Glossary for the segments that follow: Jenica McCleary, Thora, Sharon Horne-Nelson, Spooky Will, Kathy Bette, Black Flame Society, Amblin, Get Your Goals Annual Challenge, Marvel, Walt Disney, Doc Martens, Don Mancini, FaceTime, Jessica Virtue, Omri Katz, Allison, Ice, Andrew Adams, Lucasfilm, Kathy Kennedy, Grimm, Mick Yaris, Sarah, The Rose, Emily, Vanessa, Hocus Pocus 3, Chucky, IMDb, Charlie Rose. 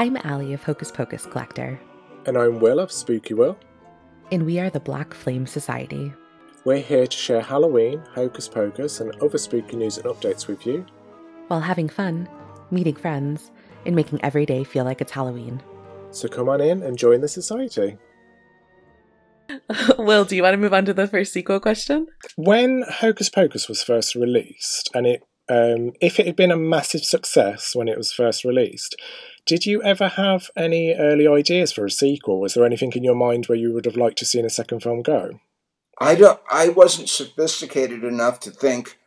I'm Allie of Hocus Pocus Collector. And I'm Will of Spooky Will. And we are the Black Flame Society. We're here to share Halloween, Hocus Pocus, and other spooky news and updates with you, while having fun, meeting friends, and making every day feel like it's Halloween. So come on in and join the society. Will, do you want to move on to the first sequel question? When Hocus Pocus was first released, and if it had been a massive success when it was first released, did you ever have any early ideas for a sequel? Was there anything in your mind where you would have liked to see in a second film go? I wasn't sophisticated enough to think,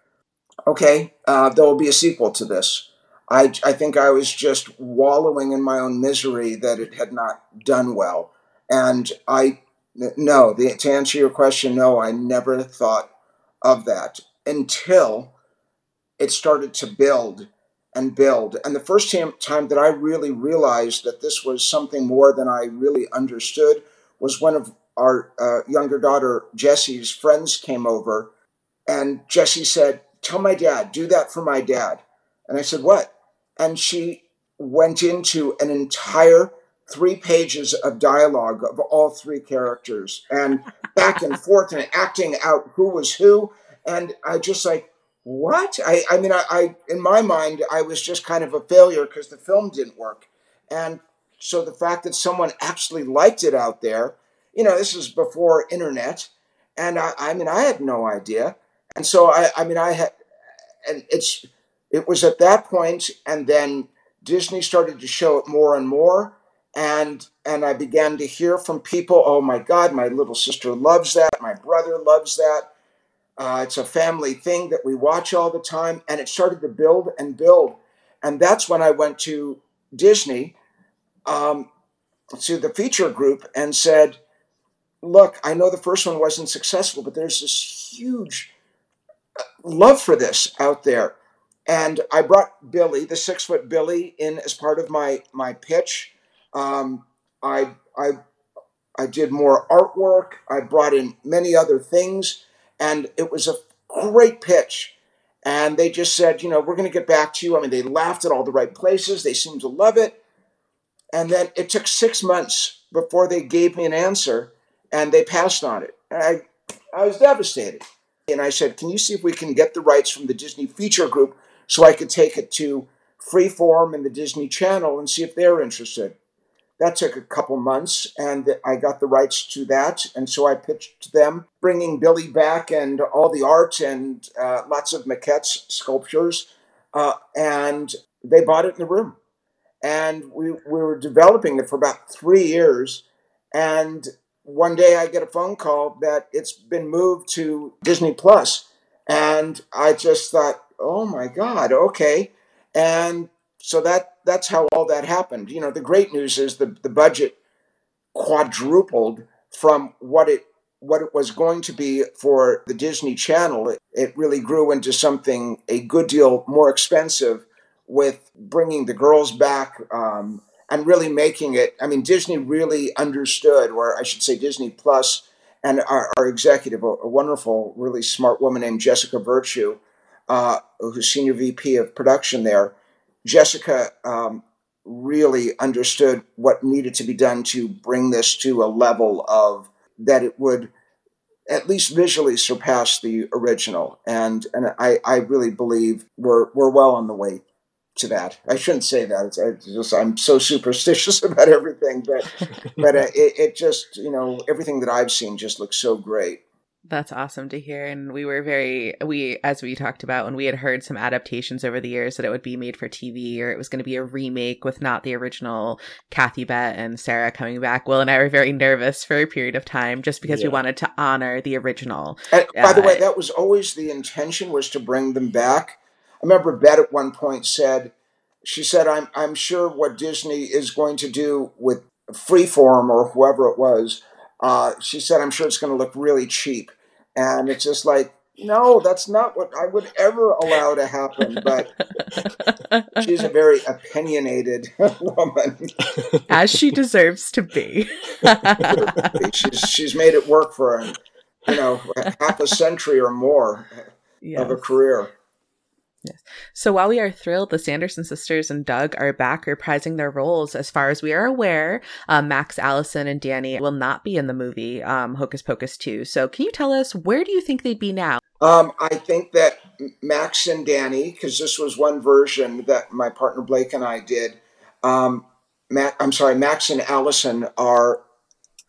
okay, there will be a sequel to this. I think I was just wallowing in my own misery that it had not done well. And to answer your question, no, I never thought of that until it started to build and build. And the first time that I really realized that this was something more than I really understood was one of our younger daughter, Jessie's friends came over, and Jessie said, "Tell my dad, do that for my dad." And I said, "What?" And she went into an entire 3 pages of dialogue of all 3 characters and back and forth and acting out who was who. And I just like, what? I mean, in my mind, I was just kind of a failure because the film didn't work. And so the fact that someone actually liked it out there, you know, this was before internet. And I had no idea. And so it was at that point, and then Disney started to show it more and more. And I began to hear from people, "Oh my God, my little sister loves that. My brother loves that. It's a family thing that we watch all the time." And it started to build and build. And that's when I went to Disney, to the feature group, and said, "Look, I know the first one wasn't successful, but there's this huge love for this out there." And I brought Billy, the 6-foot Billy, in as part of my pitch. I did more artwork. I brought in many other things. And it was a great pitch. And they just said, "You know, we're going to get back to you." I mean, they laughed at all the right places. They seemed to love it. And then it took 6 months before they gave me an answer, and they passed on it. And I was devastated. And I said, "Can you see if we can get the rights from the Disney feature group so I could take it to Freeform and the Disney Channel and see if they're interested?" That took a couple months, and I got the rights to that, and so I pitched to them, bringing Billy back and all the art and lots of maquettes, sculptures, and they bought it in the room. And we were developing it for about 3 years, and one day I get a phone call that it's been moved to Disney Plus, and I just thought, "Oh my God, okay," and so that's how all that happened. You know, the great news is the budget quadrupled from what it was going to be for the Disney Channel. It really grew into something a good deal more expensive with bringing the girls back and really making it. I mean, Disney really understood, or I should say Disney Plus, and our executive, a wonderful, really smart woman named Jessica Virtue, who's Senior VP of Production there. Jessica really understood what needed to be done to bring this to a level of that it would at least visually surpass the original. And I really believe we're well on the way to that. I shouldn't say that. I'm so superstitious about everything, but it just, you know, everything that I've seen just looks so great. That's awesome to hear. And we were as we talked about, when we had heard some adaptations over the years that it would be made for TV or it was going to be a remake with not the original Kathy, Bette, and Sarah coming back, Will and I were very nervous for a period of time just because we wanted to honor the original. And, by the way, that was always the intention, was to bring them back. I remember Bette at one point said, I'm sure what Disney is going to do with Freeform or whoever it was, she said, "I'm sure it's going to look really cheap." And it's just like, no, that's not what I would ever allow to happen. But she's a very opinionated woman. As she deserves to be. She's made it work for, half a century or more of a career. Yes. So while we are thrilled, the Sanderson sisters and Doug are back reprising their roles. As far as we are aware, Max, Allison, and Danny will not be in the movie Hocus Pocus 2. So can you tell us, where do you think they'd be now? I think that Max and Danny, because this was one version that my partner Blake and I did, Max and Allison are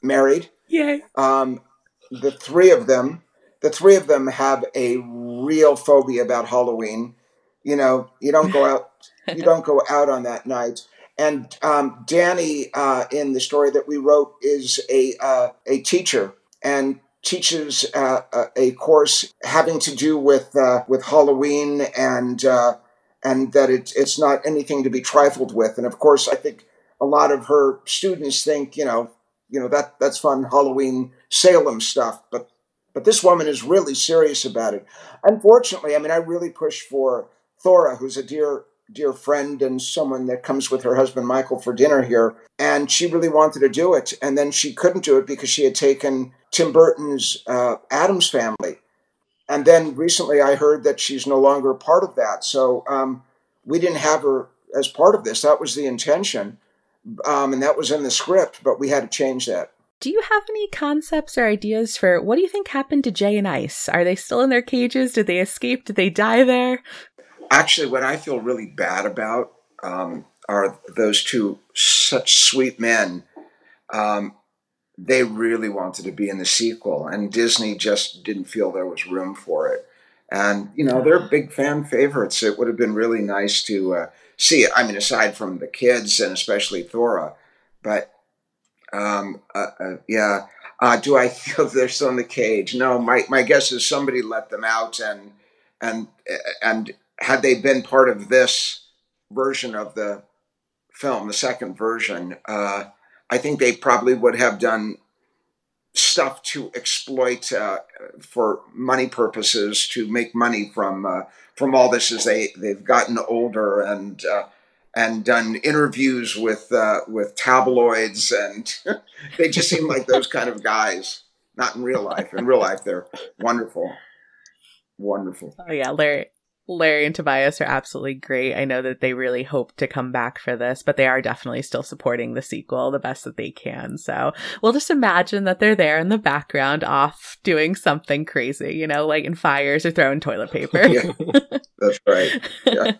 married. Yay. The three of them have a real phobia about Halloween. You know, you don't go out on that night. And Danny, in the story that we wrote, is a teacher and teaches a course having to do with Halloween and that it's not anything to be trifled with. And of course, I think a lot of her students think, you know that's fun Halloween Salem stuff, but this woman is really serious about it. Unfortunately, I mean, I really push for Thora, who's a dear friend and someone that comes with her husband, Michael, for dinner here. And she really wanted to do it. And then she couldn't do it because she had taken Tim Burton's Addams Family. And then recently I heard that she's no longer part of that. So we didn't have her as part of this. That was the intention. And that was in the script, but we had to change that. Do you have any concepts or ideas for what do you think happened to Jay and Ice? Are they still in their cages? Did they escape? Did they die there? Actually, what I feel really bad about are those two such sweet men. They really wanted to be in the sequel, and Disney just didn't feel there was room for it. And, you know, they're big fan favorites. It would have been really nice to see it. I mean, aside from the kids and especially Thora, but... do I feel they're still in the cage? No, my guess is somebody let them out, and had they been part of this version of the film, the second version, I think they probably would have done stuff to exploit for money purposes, to make money from all this as they've gotten older and done interviews with tabloids, and they just seem like those kind of guys. Not in real life. In real life, they're wonderful. Wonderful. Oh, yeah. Larry and Tobias are absolutely great. I know that they really hope to come back for this, but they are definitely still supporting the sequel the best that they can. So we'll just imagine that they're there in the background off doing something crazy, lighting fires or throwing toilet paper. Yeah, that's right. Yeah.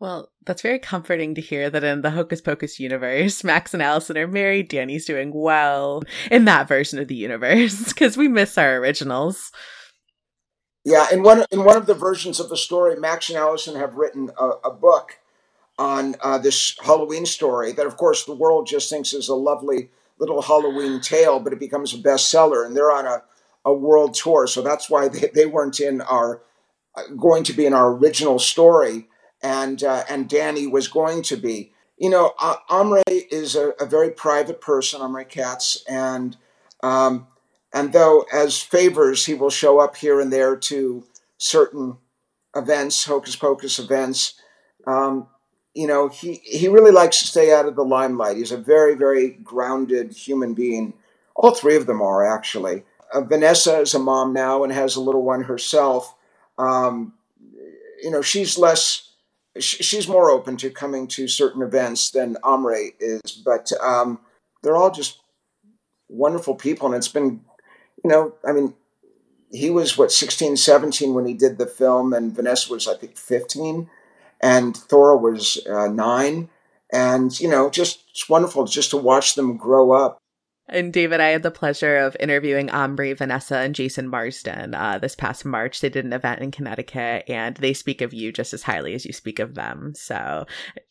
Well, that's very comforting to hear that in the Hocus Pocus universe, Max and Allison are married, Danny's doing well in that version of the universe, because we miss our originals. Yeah, in one of the versions of the story, Max and Allison have written a book on this Halloween story that, of course, the world just thinks is a lovely little Halloween tale, but it becomes a bestseller, and they're on a world tour, so that's why they weren't going to be in our original story. And Danny was going to be. Omri is a very private person, Omri Katz, and though as favors he will show up here and there to certain events, Hocus Pocus events, he really likes to stay out of the limelight. He's a very, very grounded human being. All three of them are, actually. Vanessa is a mom now and has a little one herself. She's less... She's more open to coming to certain events than Omri is, but they're all just wonderful people. And it's been, he was 16, 17 when he did the film, and Vanessa was, I think, 15, and Thora was 9. And, just it's wonderful just to watch them grow up. And David, I had the pleasure of interviewing Omri, Vanessa, and Jason Marsden this past March. They did an event in Connecticut, and they speak of you just as highly as you speak of them. So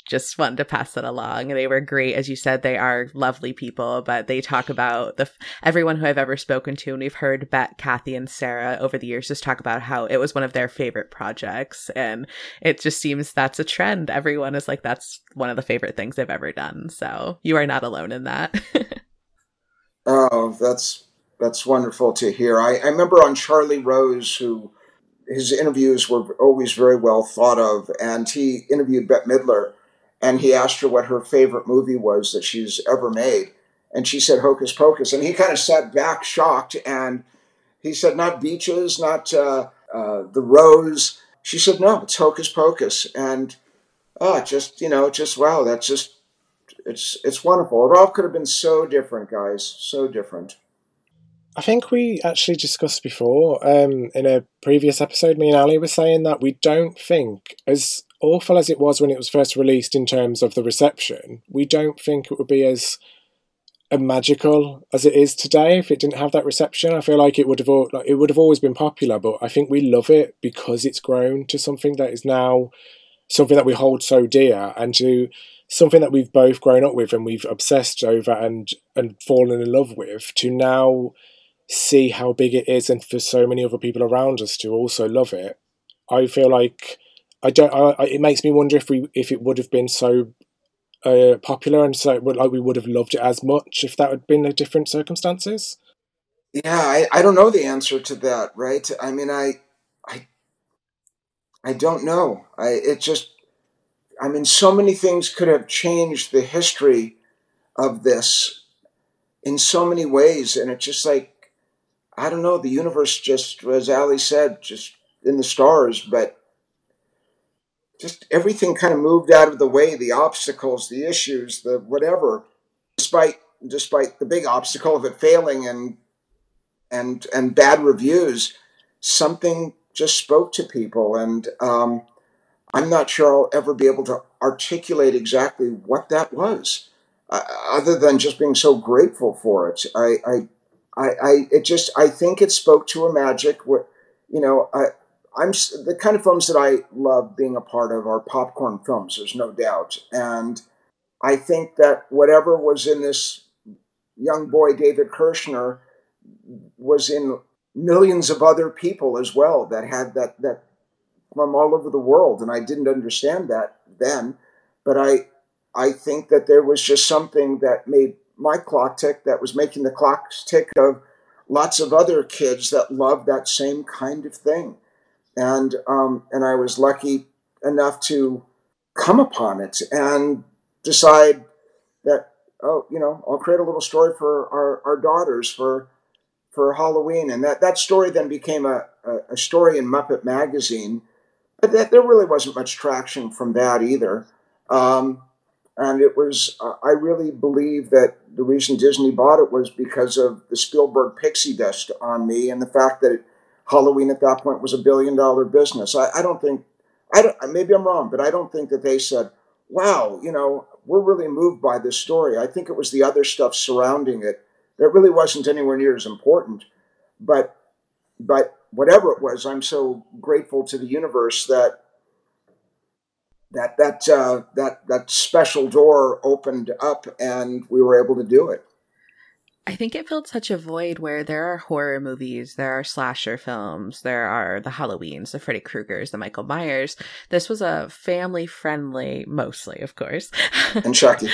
just wanted to pass that along. And they were great. As you said, they are lovely people, but they talk about everyone who I've ever spoken to. And we've heard Bette, Kathy, and Sarah over the years just talk about how it was one of their favorite projects. And it just seems that's a trend. Everyone is like, that's one of the favorite things they've ever done. So you are not alone in that. Oh, that's wonderful to hear. I remember on Charlie Rose, his interviews were always very well thought of, and he interviewed Bette Midler, and he asked her what her favorite movie was that she's ever made, and she said Hocus Pocus, and he kind of sat back shocked, and he said not Beaches, not The Rose, she said, no, it's Hocus Pocus. And, wow, that's just, it's wonderful. It all could have been so different, guys, so different. I think we actually discussed before, in a previous episode, me and Ali were saying that we don't think, as awful as it was when it was first released in terms of the reception, we don't think it would be as magical as it is today if it didn't have that reception. I feel like it would have always been popular, but I think we love it because it's grown to something that is now something that we hold so dear, and to something that we've both grown up with and we've obsessed over and fallen in love with, to now see how big it is and for so many other people around us to also love it. I feel like it makes me wonder if it would have been so popular and so like we would have loved it as much if that had been the different circumstances. Yeah, I don't know the answer to that, right? I mean, I don't know. So many things could have changed the history of this in so many ways. And it's just like, I don't know, the universe just, as Ali said, just in the stars, but just everything kind of moved out of the way, the obstacles, the issues, the whatever, despite the big obstacle of it failing and bad reviews, something just spoke to people. And, I'm not sure I'll ever be able to articulate exactly what that was, other than just being so grateful for it. I think it spoke to a magic. I'm the kind of films that I love being a part of are popcorn films. There's no doubt, and I think that whatever was in this young boy, David Kirschner, was in millions of other people as well that had that. From all over the world, and I didn't understand that then, but I think that there was just something that made my clock tick, that was making the clocks tick of lots of other kids that loved that same kind of thing, and I was lucky enough to come upon it and decide that I'll create a little story for our daughters for Halloween, and that story then became a story in Muppet Magazine. But there really wasn't much traction from that either. And it was, I really believe that the reason Disney bought it was because of the Spielberg pixie dust on me and the fact that Halloween at that point was $1 billion business. Maybe I'm wrong, but I don't think that they said, wow, we're really moved by this story. I think it was the other stuff surrounding it that really wasn't anywhere near as important. But whatever it was, I'm so grateful to the universe that special door opened up and we were able to do it. I think it filled such a void where there are horror movies, there are slasher films, there are the Halloweens, the Freddy Kruegers, the Michael Myers. This was a family-friendly, mostly, of course. And Chucky.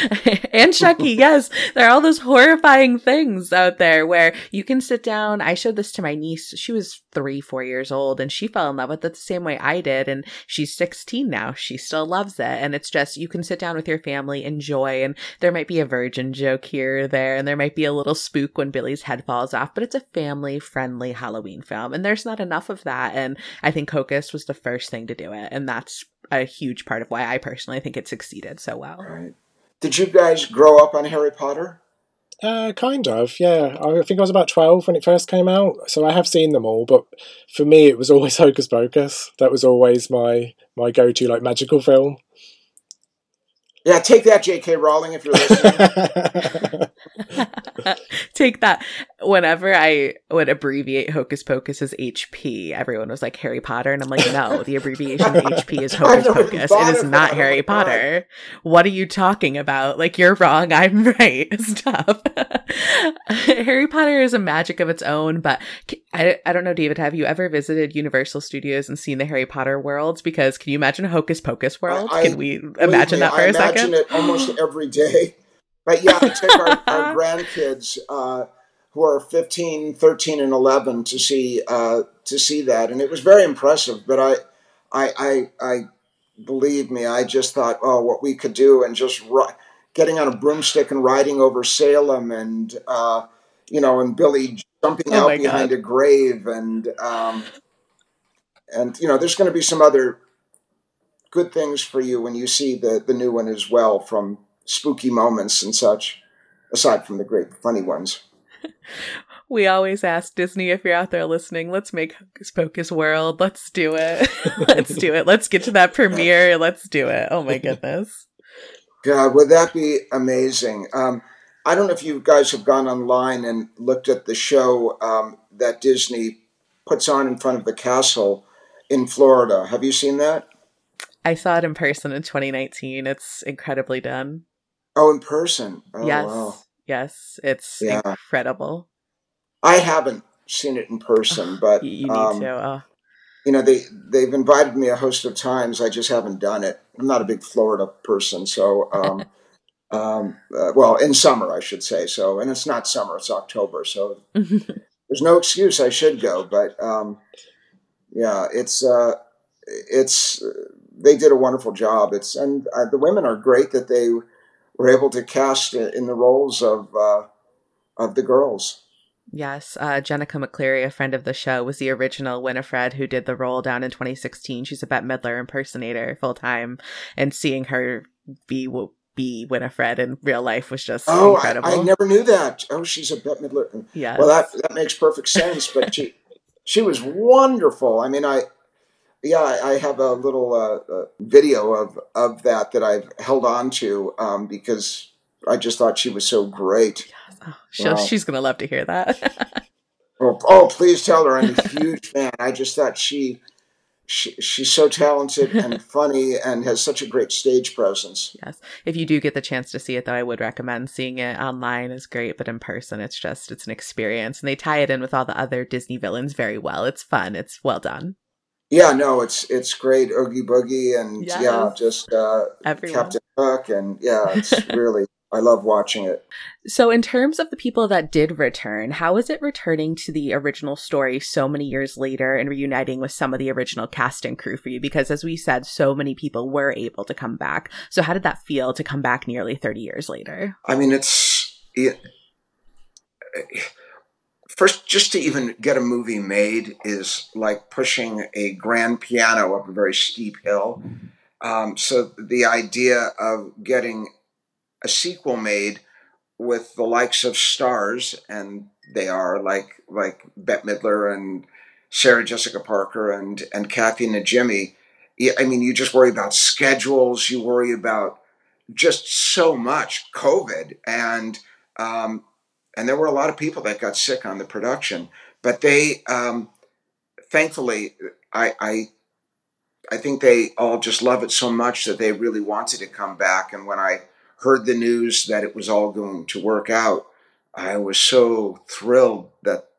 And Chucky, yes. There are all those horrifying things out there where you can sit down. I showed this to my niece. She was 3-4 years old, and she fell in love with it the same way I did. And she's 16 now. She still loves it. And it's just, you can sit down with your family, enjoy, and there might be a virgin joke here or there, and there might be a little spook when Billy's head falls off, but it's a family-friendly Halloween film, and there's not enough of that, and I think Hocus was the first thing to do it, and that's a huge part of why I personally think it succeeded so well. Right. Did you guys grow up on Harry Potter? Kind of, yeah. I think I was about 12 when it first came out, so I have seen them all, but for me it was always Hocus Pocus. That was always my go-to, magical film. Yeah, take that, J.K. Rowling, if you're listening. Take that. Whenever I would abbreviate Hocus Pocus as HP, everyone was like Harry Potter, and I'm like, no, the abbreviation HP is Hocus Pocus. It is not Harry Potter. What are you talking about? You're wrong, I'm right. Stop. Harry Potter is a magic of its own, but I don't know, David, have you ever visited Universal Studios and seen the Harry Potter worlds? Because can you imagine Hocus Pocus world? Can we imagine that for a second? I imagine it almost every day. But yeah, I take our grandkids who are 15, 13, and 11 to see that, and it was very impressive. But I believe me, I just thought, what we could do, and just getting on a broomstick and riding over Salem, and and Billy jumping out behind a grave, and And, you know, there's going to be some other good things for you when you see the new one as well, from spooky moments and such, aside from the great funny ones. We always ask Disney, if you're out there listening, let's make Hocus Pocus World. Let's do it. Let's do it. Let's get to that premiere. Let's do it. Oh, my goodness. God, would that be amazing? I don't know if you guys have gone online and looked at the show that Disney puts on in front of the castle in Florida. Have you seen that? I saw it in person in 2019. It's incredibly done. Oh, in person? Oh, yes. Wow. Yes. It's incredible. I haven't seen it in person, but you need to. You know, they've invited me a host of times. I just haven't done it. I'm not a big Florida person, so well, in summer I should say. So, and it's not summer; it's October. So there's no excuse. I should go, but yeah, it's they did a wonderful job. It's and the women are great that they were able to cast in the roles of the girls. Yes, Jenica McCleary, a friend of the show, was the original Winifred who did the role down in 2016. She's a Bette Midler impersonator full time, and seeing her be Winifred in real life was just incredible. I never knew that. Oh, she's a Bette Midler. Yeah. Well, that makes perfect sense. But she was wonderful. I mean, I have a little video of that I've held on to because I just thought she was so great. Oh, she's going to love to hear that. oh, please tell her I'm a huge fan. I just thought she's so talented and funny and has such a great stage presence. Yes. If you do get the chance to see it, though, I would recommend seeing it. Online is great, but in person, it's an experience. And they tie it in with all the other Disney villains very well. It's fun. It's well done. Yeah, no, it's great. Oogie Boogie and, everyone. Captain Hook. And, it's really... I love watching it. So in terms of the people that did return, how is it returning to the original story so many years later and reuniting with some of the original cast and crew for you? Because as we said, so many people were able to come back. So how did that feel to come back nearly 30 years later? I mean, first, just to even get a movie made is like pushing a grand piano up a very steep hill. So the idea of getting a sequel made with the likes of stars, and they are like Bette Midler and Sarah Jessica Parker and Kathy Najimy. I mean, you just worry about schedules. You worry about just so much COVID. And there were a lot of people that got sick on the production, but they, thankfully I think they all just love it so much that they really wanted to come back. And when I heard the news that it was all going to work out, I was so thrilled that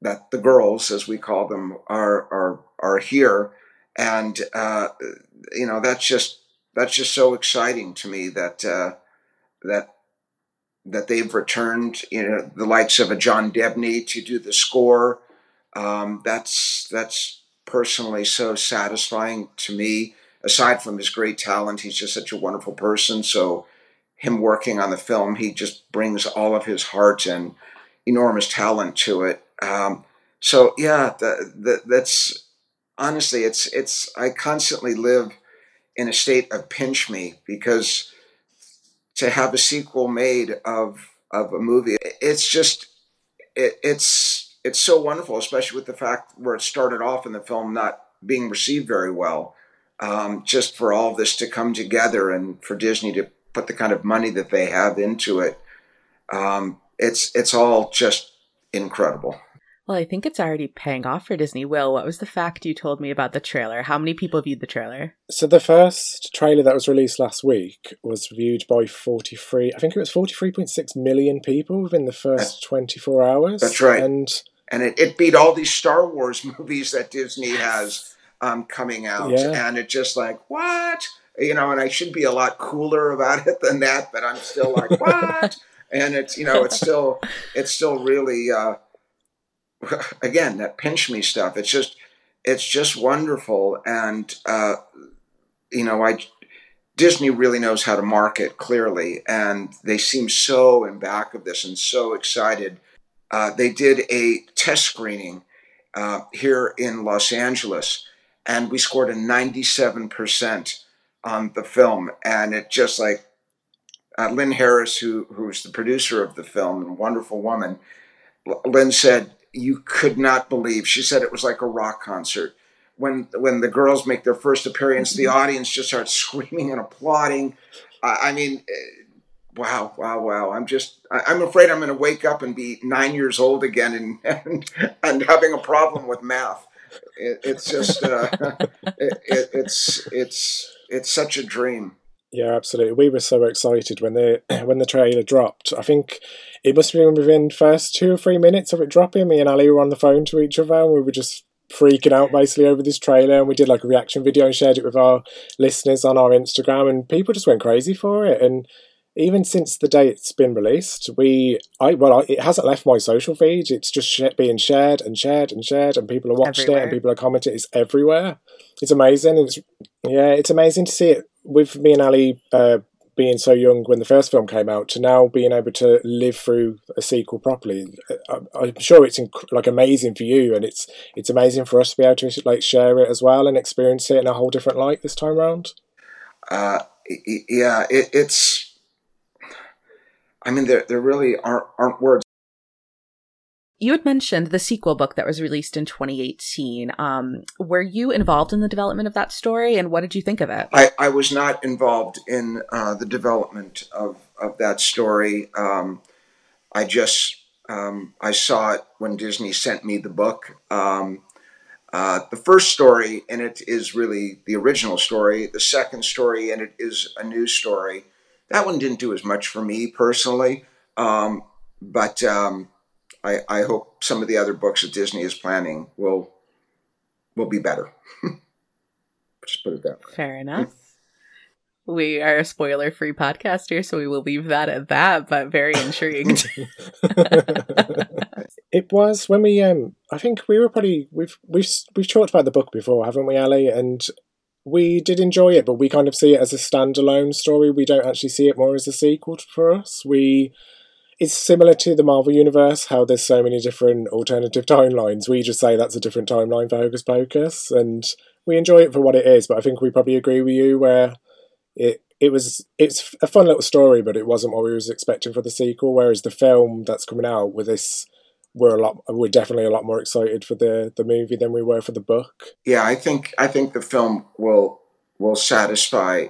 the girls, as we call them, are here, and you know, that's just so exciting to me that they've returned. You know, the likes of a John Debney to do the score. That's personally so satisfying to me. Aside from his great talent, he's just such a wonderful person. So him working on the film, he just brings all of his heart and enormous talent to it. So yeah, that's honestly, I constantly live in a state of pinch me, because to have a sequel made of a movie, it's so wonderful, especially with the fact where it started off in the film not being received very well. Just for all this to come together and for Disney to put the kind of money that they have into it. It's all just incredible. Well, I think it's already paying off for Disney. Will, what was the fact you told me about the trailer? How many people viewed the trailer? So the first trailer that was released last week was viewed by 43.6 million people within the first 24 hours. That's right. And it beat all these Star Wars movies that Disney has. Coming out, and it's just like, what? You know, and I should be a lot cooler about it than that, but I'm still like, what? And it's, you know, it's still really, again, that pinch me stuff. It's just wonderful. And, you know, Disney really knows how to market, clearly. And they seem so in back of this and so excited. They did a test screening here in Los Angeles, and we scored a 97% on the film. And it just like Lynn Harris, who's the producer of the film, a wonderful woman, Lynn said, you could not believe. She said it was like a rock concert. When the girls make their first appearance, the audience just starts screaming and applauding. I mean, wow, wow, wow. I'm afraid I'm going to wake up and be 9 years old again and having a problem with math. It's just, it's such a dream. Yeah, absolutely. We were so excited when the trailer dropped. I think it must have been within the first 2 or 3 minutes of it dropping. Me and Ali were on the phone to each other, and we were just freaking out basically over this trailer, and we did like a reaction video and shared it with our listeners on our Instagram, and people just went crazy for it. And even since the day it's been released, it hasn't left my social feed. It's just being shared and shared and shared, and people have watched everywhere. It, and people are commenting. It's everywhere. It's amazing. And it's amazing to see it with me and Ali being so young when the first film came out to now being able to live through a sequel properly. I'm sure it's amazing for you, and it's amazing for us to be able to like share it as well and experience it in a whole different light this time around. Yeah, it's. I mean, there really aren't words. You had mentioned the sequel book that was released in 2018. Were you involved in the development of that story, and what did you think of it? I was not involved in the development of that story. I just I saw it when Disney sent me the book. The first story in it is really the original story. The second story in it is a new story. That one didn't do as much for me personally, but... I hope some of the other books that Disney is planning will be better. Just put it that way. Fair enough. We are a spoiler-free podcast here, so we will leave that at that, but very intrigued. It was when we, I think we were probably, we've talked about the book before, haven't we, Ali? And we did enjoy it, but we kind of see it as a standalone story. We don't actually see it more as a sequel for us. It's similar to the Marvel Universe, how there's so many different alternative timelines. We just say that's a different timeline for Hocus Pocus, and we enjoy it for what it is, but I think we probably agree with you where it's a fun little story, but it wasn't what we was expecting for the sequel, whereas the film that's coming out with this, we're definitely a lot more excited for the movie than we were for the book. Yeah, I think the film will satisfy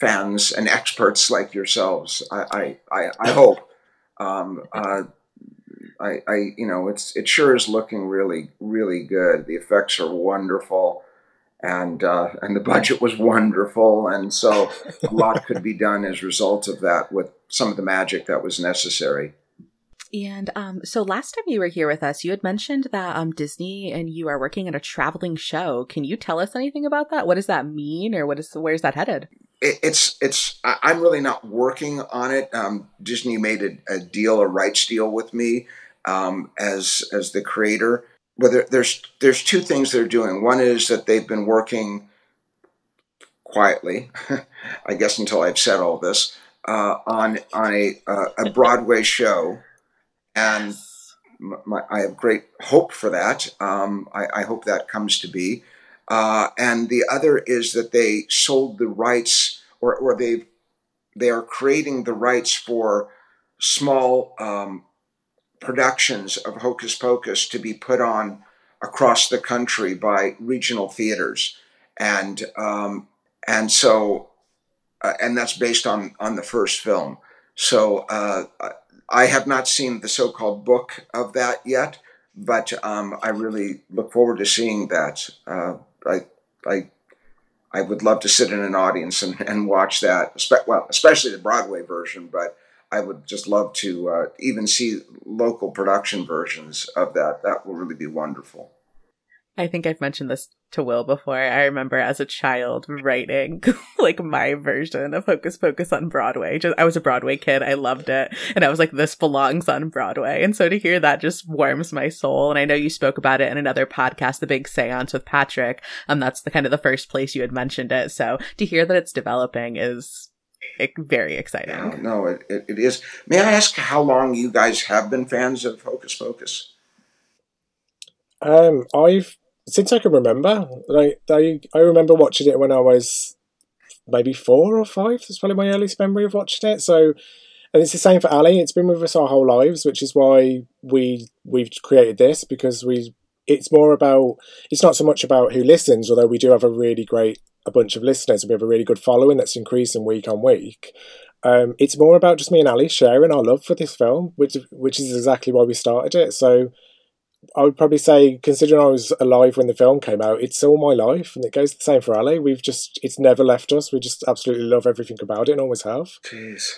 fans and experts like yourselves. I hope. It sure is looking really, really good. The effects are wonderful, and the budget was wonderful, and so a lot could be done as a result of that with some of the magic that was necessary. And so last time you were here with us, you had mentioned that Disney and you are working at a traveling show. Can you tell us anything about that? What does that mean, or where's that headed? I'm really not working on it. Disney made a rights deal with me as the creator. Well, there's two things they're doing. One is that they've been working quietly, I guess, until I've said all this, on a Broadway show. And I have great hope for that. I hope that comes to be. And the other is that they sold the rights, or they are creating the rights for small productions of Hocus Pocus to be put on across the country by regional theaters, and that's based on the first film. So. I have not seen the so-called book of that yet, but I really look forward to seeing that. I would love to sit in an audience and watch that, especially the Broadway version, but I would just love to even see local production versions of that. That will really be wonderful. I think I've mentioned this to Will before. I remember as a child writing like my version of Hocus Pocus on Broadway. I was a Broadway kid. I loved it. And I was like, this belongs on Broadway. And so to hear that just warms my soul. And I know you spoke about it in another podcast, The Big Seance with Patrick. That's the kind of the first place you had mentioned it. So to hear that it's developing is very exciting. No, it is. May I ask how long you guys have been fans of Hocus Pocus? I've since I can remember, like I remember watching it when I was maybe 4 or 5. That's probably my earliest memory of watching it. So, and it's the same for Ali. It's been with us our whole lives, which is why we've created this, because it's more about, it's not so much about who listens, although we do have a bunch of listeners, and we have a really good following that's increasing week on week. It's more about just me and Ali sharing our love for this film, which is exactly why we started it. So I would probably say, considering I was alive when the film came out, it's all my life, and it goes the same for Ali. It's never left us. We just absolutely love everything about it and always have. Jeez.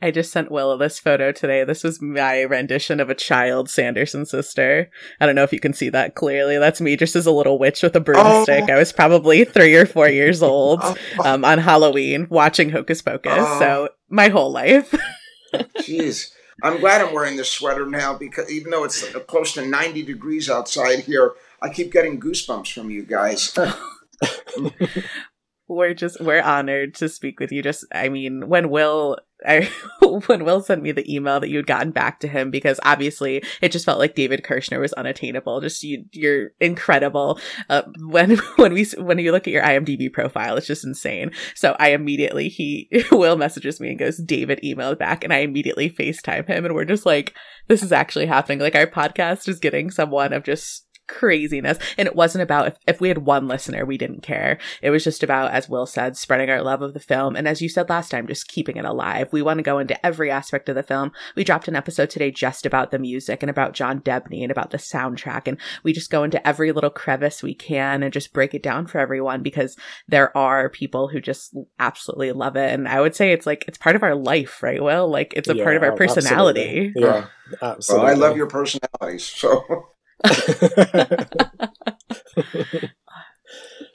I just sent Willa this photo today. This was my rendition of a child Sanderson sister. I don't know if you can see that clearly. That's me just as a little witch with a broomstick. I was probably 3 or 4 years old on Halloween watching Hocus Pocus. So my whole life. Jeez. I'm glad I'm wearing this sweater now, because even though it's close to 90 degrees outside here, I keep getting goosebumps from you guys. We're honored to speak with you. When Will sent me the email that you'd gotten back to him, because obviously it just felt like David Kirschner was unattainable. You're incredible. When you look at your IMDb profile, it's just insane. So Will messages me and goes, David emailed back, and I immediately FaceTime him, and we're just like, this is actually happening. Like, our podcast is getting someone of just craziness. And it wasn't about if we had one listener, we didn't care. It was just about, as Will said, spreading our love of the film, and as you said last time, just keeping it alive. We want to go into every aspect of the film. We dropped an episode today just about the music and about John Debney and about the soundtrack, and we just go into every little crevice we can and just break it down for everyone, because there are people who just absolutely love it. And I would say it's part of our life, right, Will? Like, it's part of our personality. Absolutely. Yeah, absolutely. Well, I love your personalities, so...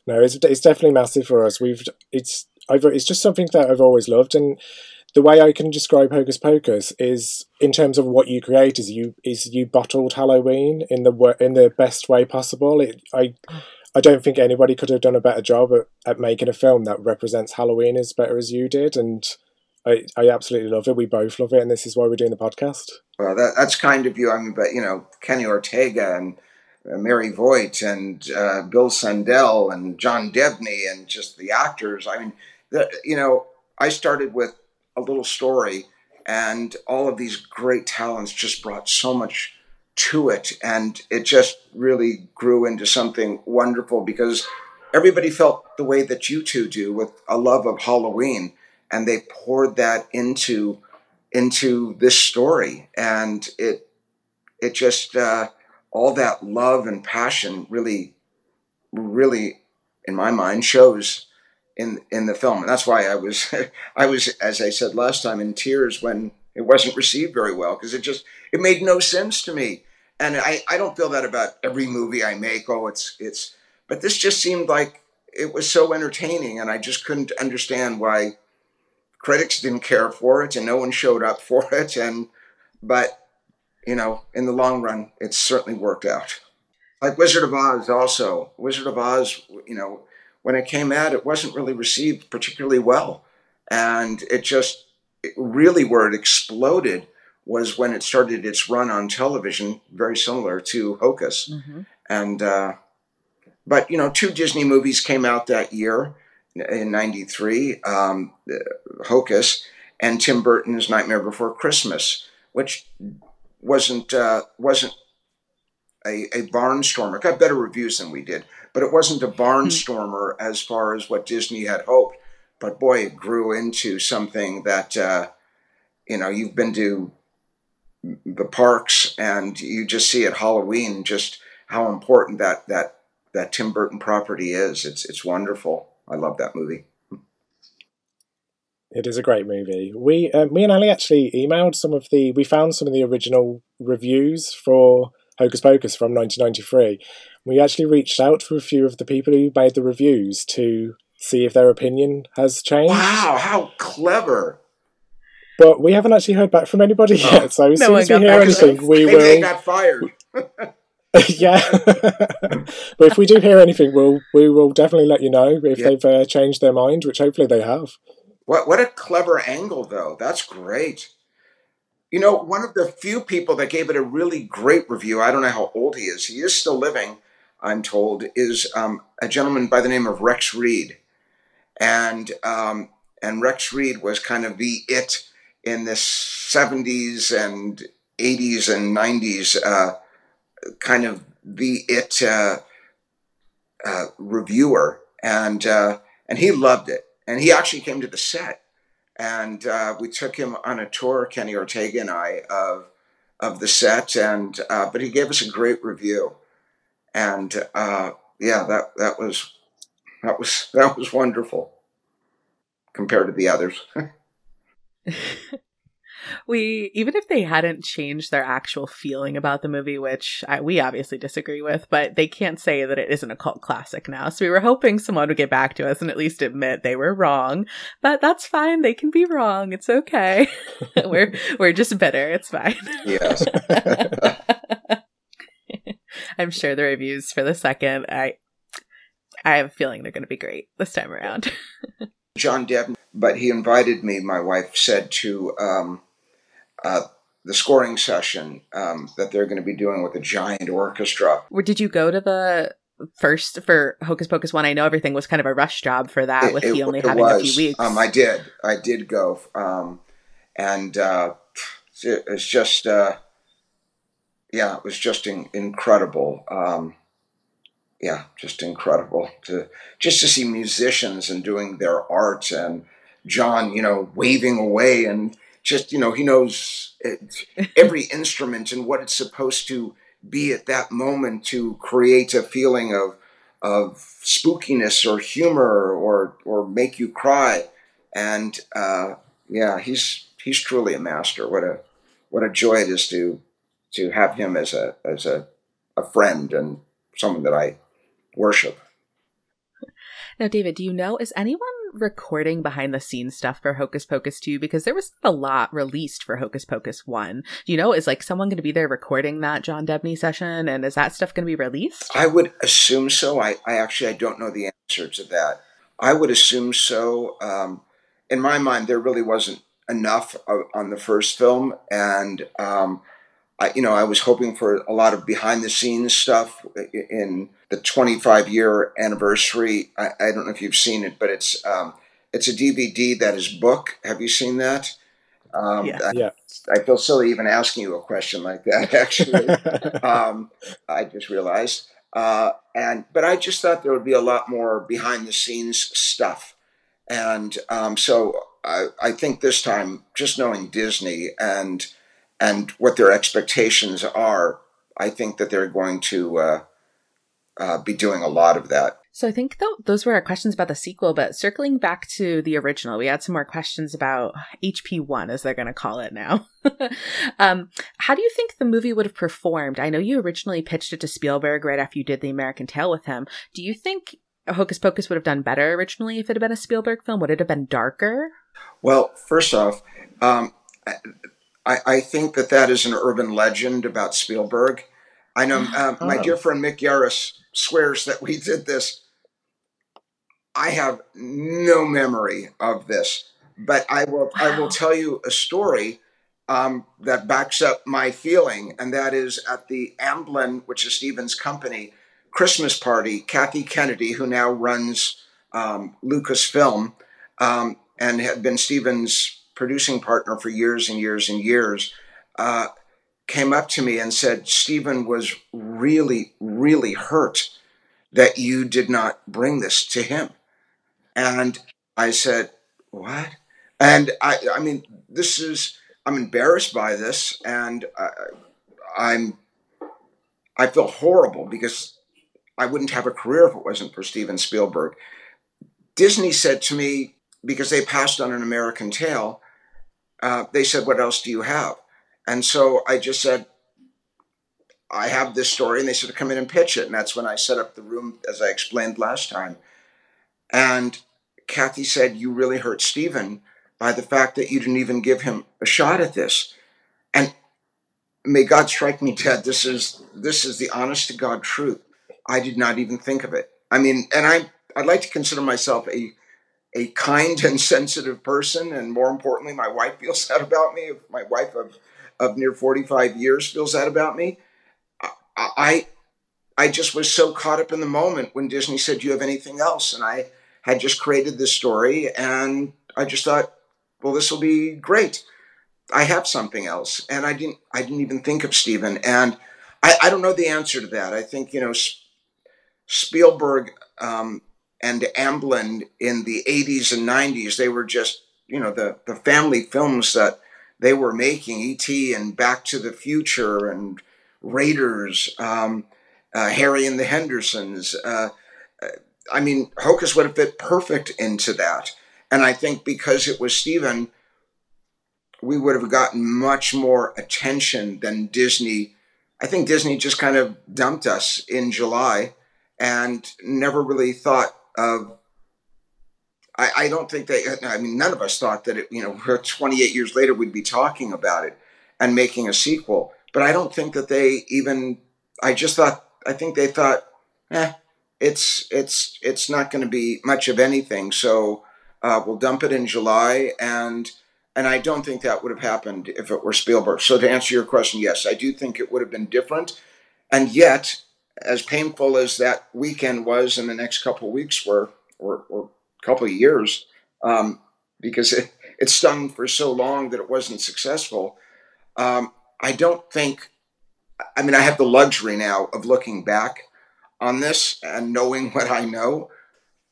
No, it's definitely massive for us. It's just something that I've always loved, and the way I can describe Hocus Pocus is, in terms of what you create, is you bottled Halloween in the best way possible. I don't think anybody could have done a better job at making a film that represents Halloween as better as you did, and I absolutely love it. We both love it, and this is why we're doing the podcast. Well, that's kind of you. I mean, but, you know, Kenny Ortega and Mary Voigt and Bill Sandell and John Debney and just the actors. I mean, I started with a little story, and all of these great talents just brought so much to it, and it just really grew into something wonderful, because everybody felt the way that you two do, with a love of Halloween. And they poured that into this story, and it just all that love and passion really, really, in my mind, shows in the film. And that's why I was, as I said last time, in tears when it wasn't received very well, because it made no sense to me. And I don't feel that about every movie I make. But this just seemed like it was so entertaining, and I just couldn't understand why. Critics didn't care for it, and no one showed up for it. But, you know, in the long run, it's certainly worked out. Like Wizard of Oz also. Wizard of Oz, you know, when it came out, it wasn't really received particularly well. And it really where it exploded was when it started its run on television, very similar to Hocus. Mm-hmm. And, but, you know, 2 Disney movies came out that year. In 93, Hocus, and Tim Burton's Nightmare Before Christmas, which wasn't a barnstormer. It got better reviews than we did, but it wasn't a barnstormer as far as what Disney had hoped. But boy, it grew into something that, you know, you've been to the parks and you just see at Halloween just how important that Tim Burton property is. It's wonderful. I love that movie. It is a great movie. Me and Ali actually emailed we found some of the original reviews for Hocus Pocus from 1993. We actually reached out to a few of the people who made the reviews to see if their opinion has changed. Wow, how clever. But we haven't actually heard back from anybody yet, so as soon as we hear anything, we will... They got fired. Yeah, but if we do hear anything, we will definitely let you know if they've changed their mind, which hopefully they have. What a clever angle, though. That's great. You know, one of the few people that gave it a really great review, I don't know how old he is still living, I'm told, is a gentleman by the name of Rex Reed. And Rex Reed was kind of the it in this 70s and 80s and 90s, kind of the it reviewer. And he loved it. And he actually came to the set. And we took him on a tour, Kenny Ortega and I, of the set. And but he gave us a great review. And yeah, that was wonderful compared to the others. We, even if they hadn't changed their actual feeling about the movie, which we obviously disagree with, but they can't say that it isn't a cult classic now. So we were hoping someone would get back to us and at least admit they were wrong, but that's fine. They can be wrong. It's okay. We're just bitter. It's fine. Yes. I'm sure the reviews for the second, I have a feeling they're going to be great this time around. John Debney, but he invited me, my wife said, to the scoring session that they're going to be doing with a giant orchestra. Where did you go to the first for Hocus Pocus 1? I know everything was kind of a rush job for that, with he only having a few weeks. I did go. And it's just, yeah, it was just incredible. Yeah, just incredible to see musicians and doing their art, and John, you know, waving away, and just, you know, he knows every instrument and what it's supposed to be at that moment to create a feeling of spookiness or humor or make you cry. And yeah, he's truly a master. What a joy it is to have him as a friend and someone that I worship. Now, David, do you know, is anyone recording behind the scenes stuff for Hocus Pocus 2? Because there was a lot released for Hocus Pocus 1. Do you know, is like someone going to be there recording that John Debney session? And is that stuff going to be released? I would assume so. I don't know the answer to that. I would assume so. In my mind, there really wasn't enough on the first film. And, I was hoping for a lot of behind-the-scenes stuff in the 25-year anniversary. I don't know if you've seen it, but it's a DVD that is book. Have you seen that? Yeah. I feel silly even asking you a question like that, actually. I just realized. But I just thought there would be a lot more behind-the-scenes stuff. And so I think this time, just knowing Disney and what their expectations are, I think that they're going to be doing a lot of that. So I think those were our questions about the sequel, but circling back to the original, we had some more questions about HP1, as they're going to call it now. How do you think the movie would have performed? I know you originally pitched it to Spielberg right after you did The American Tail with him. Do you think Hocus Pocus would have done better originally if it had been a Spielberg film? Would it have been darker? Well, first off, I think that is an urban legend about Spielberg. I know my dear friend Mick Yaris swears that we did this. I have no memory of this, but I will tell you a story that backs up my feeling, and that is at the Amblin, which is Steven's company, Christmas party, Kathy Kennedy, who now runs Lucasfilm and had been Steven's producing partner for years and years and years, came up to me and said, Steven was really, really hurt that you did not bring this to him. And I said, what? And I mean, I'm embarrassed by this. And I feel horrible because I wouldn't have a career if it wasn't for Steven Spielberg. Disney said to me, because they passed on An American Tail, they said, what else do you have? And so I just said, I have this story. And they said, come in and pitch it. And that's when I set up the room, as I explained last time. And Kathy said, you really hurt Steven by the fact that you didn't even give him a shot at this. And may God strike me dead. This is the honest to God truth. I did not even think of it. I mean, and I'd like to consider myself a kind and sensitive person, and more importantly, my wife feels that about me. My wife of of near 45 years feels that about me. I just was so caught up in the moment when Disney said, do you have anything else? And I had just created this story, and I just thought, well, this will be great. I have something else. And I didn't even think of Steven. And I don't know the answer to that. I think, you know, Spielberg and Amblin in the 80s and 90s, they were just, you know, the family films that they were making, E.T. and Back to the Future and Raiders, Harry and the Hendersons. I mean, Hocus would have fit perfect into that. And I think because it was Steven, we would have gotten much more attention than Disney. I think Disney just kind of dumped us in July and never really thought of, I don't think they, I mean, none of us thought that, it, you know, 28 years later we'd be talking about it and making a sequel. But I don't think that they even, I think they thought, it's not going to be much of anything. So we'll dump it in July. And I don't think that would have happened if it were Spielberg. So to answer your question, yes, I do think it would have been different. And yet, as painful as that weekend was and the next couple of weeks were, or couple of years, because it stung for so long that it wasn't successful, I don't think, I mean, I have the luxury now of looking back on this and knowing what I know.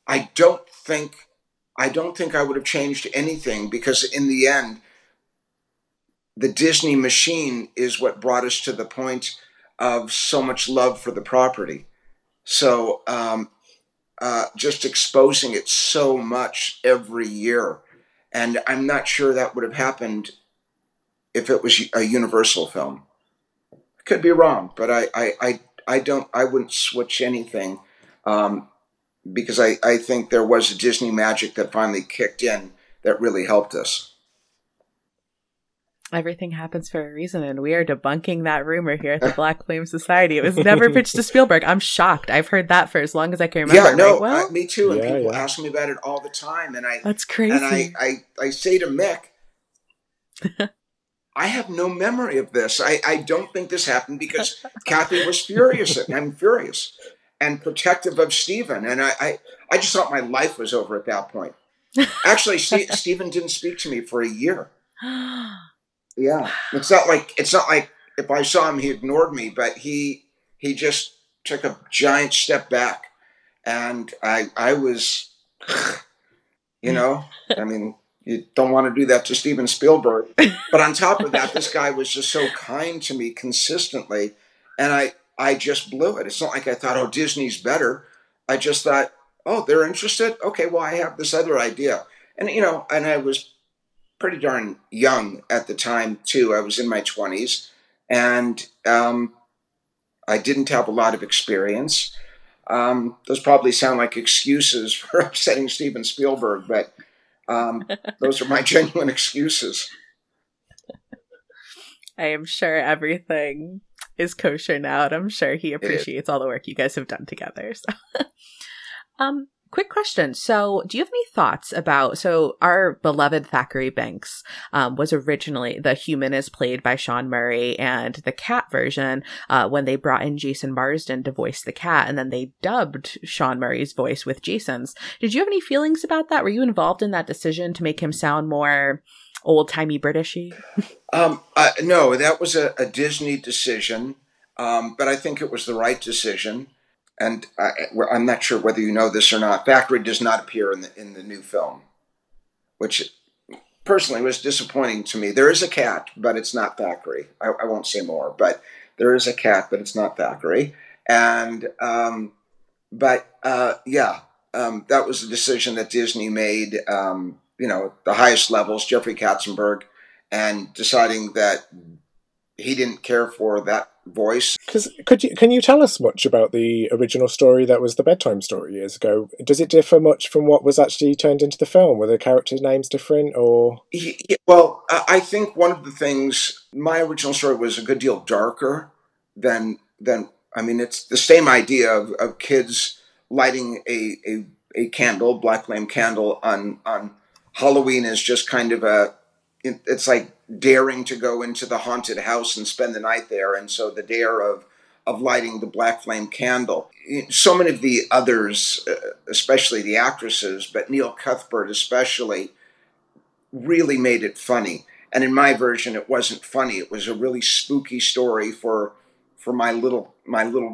I don't think I would have changed anything, because in the end, the Disney machine is what brought us to the point of so much love for the property. So just exposing it so much every year. And I'm not sure that would have happened if it was a Universal film. I could be wrong, but I wouldn't switch anything. Because I think there was a Disney magic that finally kicked in that really helped us. Everything happens for a reason, and we are debunking that rumor here at the Black Flame Society. It was never pitched to Spielberg. I'm shocked. I've heard that for as long as I can remember. Yeah, no, right? Well, me too. And people ask me about it all the time. And that's crazy. And I say to Mick, I have no memory of this. I don't think this happened, because Kathy was furious at me. I'm furious and protective of Steven. And I just thought my life was over at that point. Actually, Steven didn't speak to me for a year. Yeah. It's not like if I saw him, he ignored me, but he just took a giant step back. And I was, you know, I mean, you don't want to do that to Steven Spielberg. But on top of that, this guy was just so kind to me consistently. And I just blew it. It's not like I thought, oh, Disney's better. I just thought, oh, they're interested? Okay, well, I have this other idea. And, you know, and I was pretty darn young at the time, too. I was in my 20s, and I didn't have a lot of experience. Those probably sound like excuses for upsetting Steven Spielberg, but those are my genuine excuses. I am sure everything is kosher now, and I'm sure he appreciates all the work you guys have done together. So. Quick question. So do you have any thoughts about, so our beloved Thackeray Banks was originally, the human is played by Sean Murray, and the cat version, when they brought in Jason Marsden to voice the cat, and then they dubbed Sean Murray's voice with Jason's. Did you have any feelings about that? Were you involved in that decision to make him sound more old-timey Britishy? No, that was a Disney decision, but I think it was the right decision. And I'm not sure whether you know this or not. Thackeray does not appear in the new film, which personally was disappointing to me. There is a cat, but it's not Thackeray. I won't say more, but there is a cat, but it's not Thackeray. And that was a decision that Disney made. You know, the highest levels, Jeffrey Katzenberg, and deciding that he didn't care for that voice. Can you tell us much about the original story that was the bedtime story years ago? Does it differ much from what was actually turned into the film? Were the character names different, or? Well, I think one of the things, my original story was a good deal darker than I mean, it's the same idea of kids lighting a candle, black flame candle on Halloween, is just kind of it's like daring to go into the haunted house and spend the night there, and so the dare of lighting the Black Flame candle. So many of the others, especially the actresses, but Neil Cuthbert especially, really made it funny. And in my version, it wasn't funny. It was a really spooky story for my little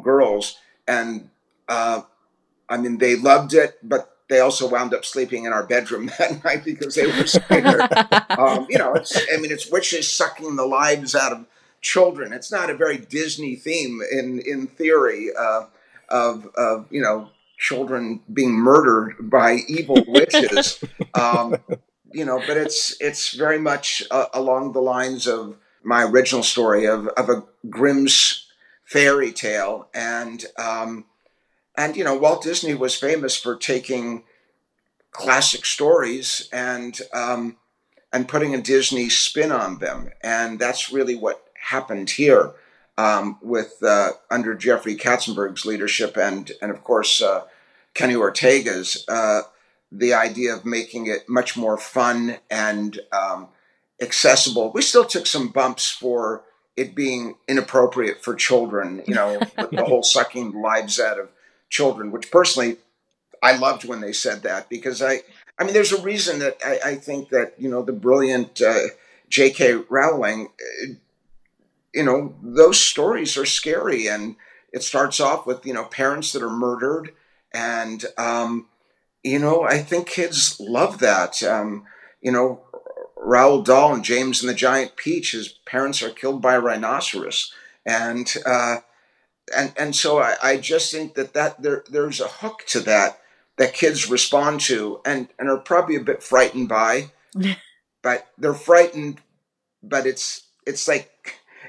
girls. And I mean, they loved it, but they also wound up sleeping in our bedroom that night because they were scared. It's witches sucking the lives out of children. It's not a very Disney theme in theory of children being murdered by evil witches. But it's very much along the lines of my original story of a Grimm's fairy tale. And Walt Disney was famous for taking classic stories and putting a Disney spin on them. And that's really what happened here with under Jeffrey Katzenberg's leadership and of course, Kenny Ortega's, the idea of making it much more fun and accessible. We still took some bumps for it being inappropriate for children, with the whole sucking lives out of children, which personally I loved when they said that, because I mean, there's a reason that I think that, the brilliant J.K. Rowling, those stories are scary, and it starts off with, parents that are murdered, and, I think kids love that. Roald Dahl and James and the Giant Peach, his parents are killed by a rhinoceros, and so I just think that there's a hook to that kids respond to and are probably a bit frightened by, but they're frightened, but it's like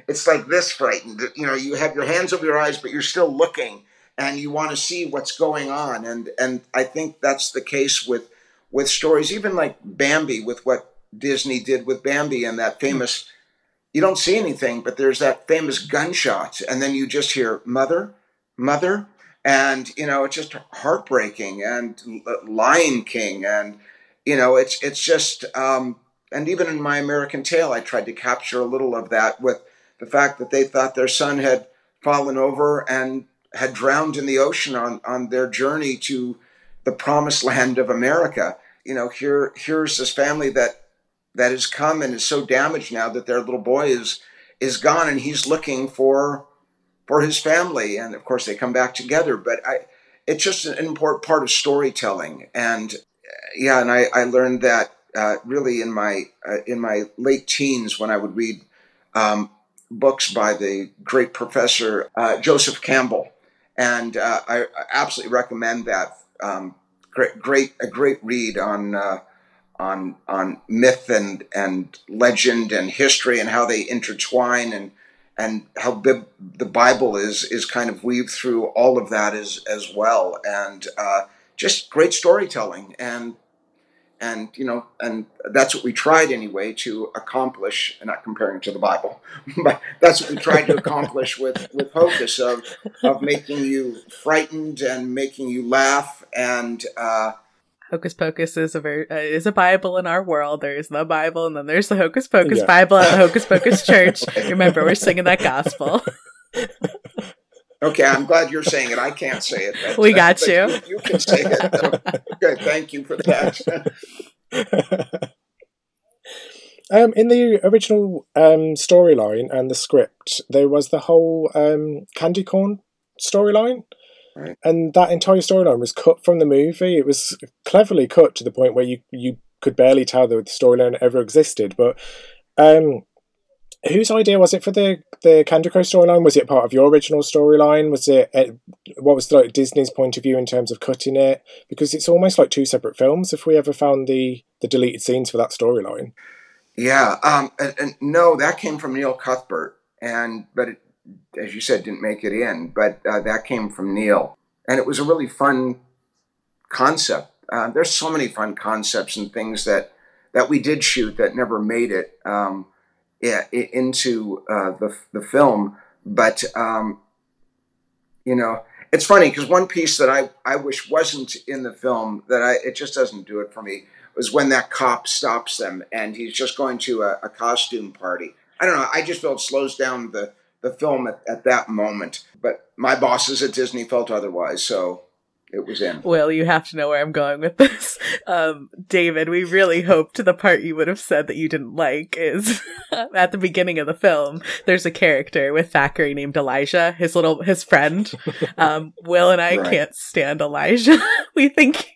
this frightened, you have your hands over your eyes, but you're still looking and you want to see what's going on. And I think that's the case with stories, even like Bambi, with what Disney did with Bambi and that famous, you don't see anything, but there's that famous gunshot, and then you just hear mother, and it's just heartbreaking. And Lion King, and it's just and even in my American Tail, I tried to capture a little of that with the fact that they thought their son had fallen over and had drowned in the ocean on their journey to the promised land of America. Here's this family that has come and is so damaged now that their little boy is gone, and he's looking for his family. And of course they come back together, but it's just an important part of storytelling. And yeah. And I learned that really in my late teens when I would read books by the great professor, Joseph Campbell. And I absolutely recommend that. Great read on myth and legend and history and how they intertwine and how the Bible is kind of weaved through all of that as well. And just great storytelling and that's what we tried anyway to accomplish, and not comparing it to the Bible, but that's what we tried to accomplish with Hocus of making you frightened and making you laugh. And Hocus Pocus is a Bible in our world. There's the Bible, and then there's the Hocus Pocus Bible at the Hocus Pocus Church. Remember, we're singing that gospel. Okay, I'm glad you're saying it. I can't say it. But, we got you. You can say it. Okay, thank you for that. In the original storyline and the script, there was the whole candy corn storyline. Right. And that entire storyline was cut from the movie. It was cleverly cut to the point where you could barely tell that the storyline ever existed. But whose idea was it for the Candy Crow storyline? Was it part of your original storyline? Was it what was Disney's point of view in terms of cutting it? Because it's almost like two separate films if we ever found the deleted scenes for that storyline. Yeah, no, that came from Neil Cuthbert, but it, as you said, didn't make it in, but that came from Neil. And it was a really fun concept. There's so many fun concepts and things that we did shoot that never made it into the film. But, it's funny because one piece that I wish wasn't in the film, it just doesn't do it for me, was when that cop stops them and he's just going to a costume party. I don't know. I just felt it slows down the film at that moment. But my bosses at Disney felt otherwise, so it was in. Well, you have to know where I'm going with this. David, we really hoped the part you would have said that you didn't like is at the beginning of the film, there's a character with Thackeray named Elijah, his friend. Will and I can't stand Elijah. We think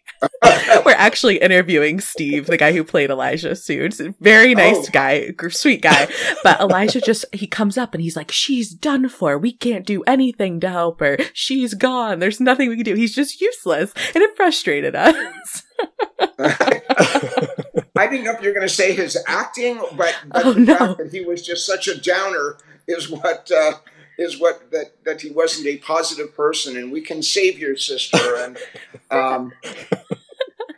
we're actually interviewing Steve, the guy who played Elijah soon. Very nice guy, sweet guy. But Elijah he comes up and he's like, she's done for. We can't do anything to help her. She's gone. There's nothing we can do. He's just useless. And it frustrated us. I didn't know if you were going to say his acting, but the fact that he was just such a downer is what he wasn't a positive person, and we can save your sister. And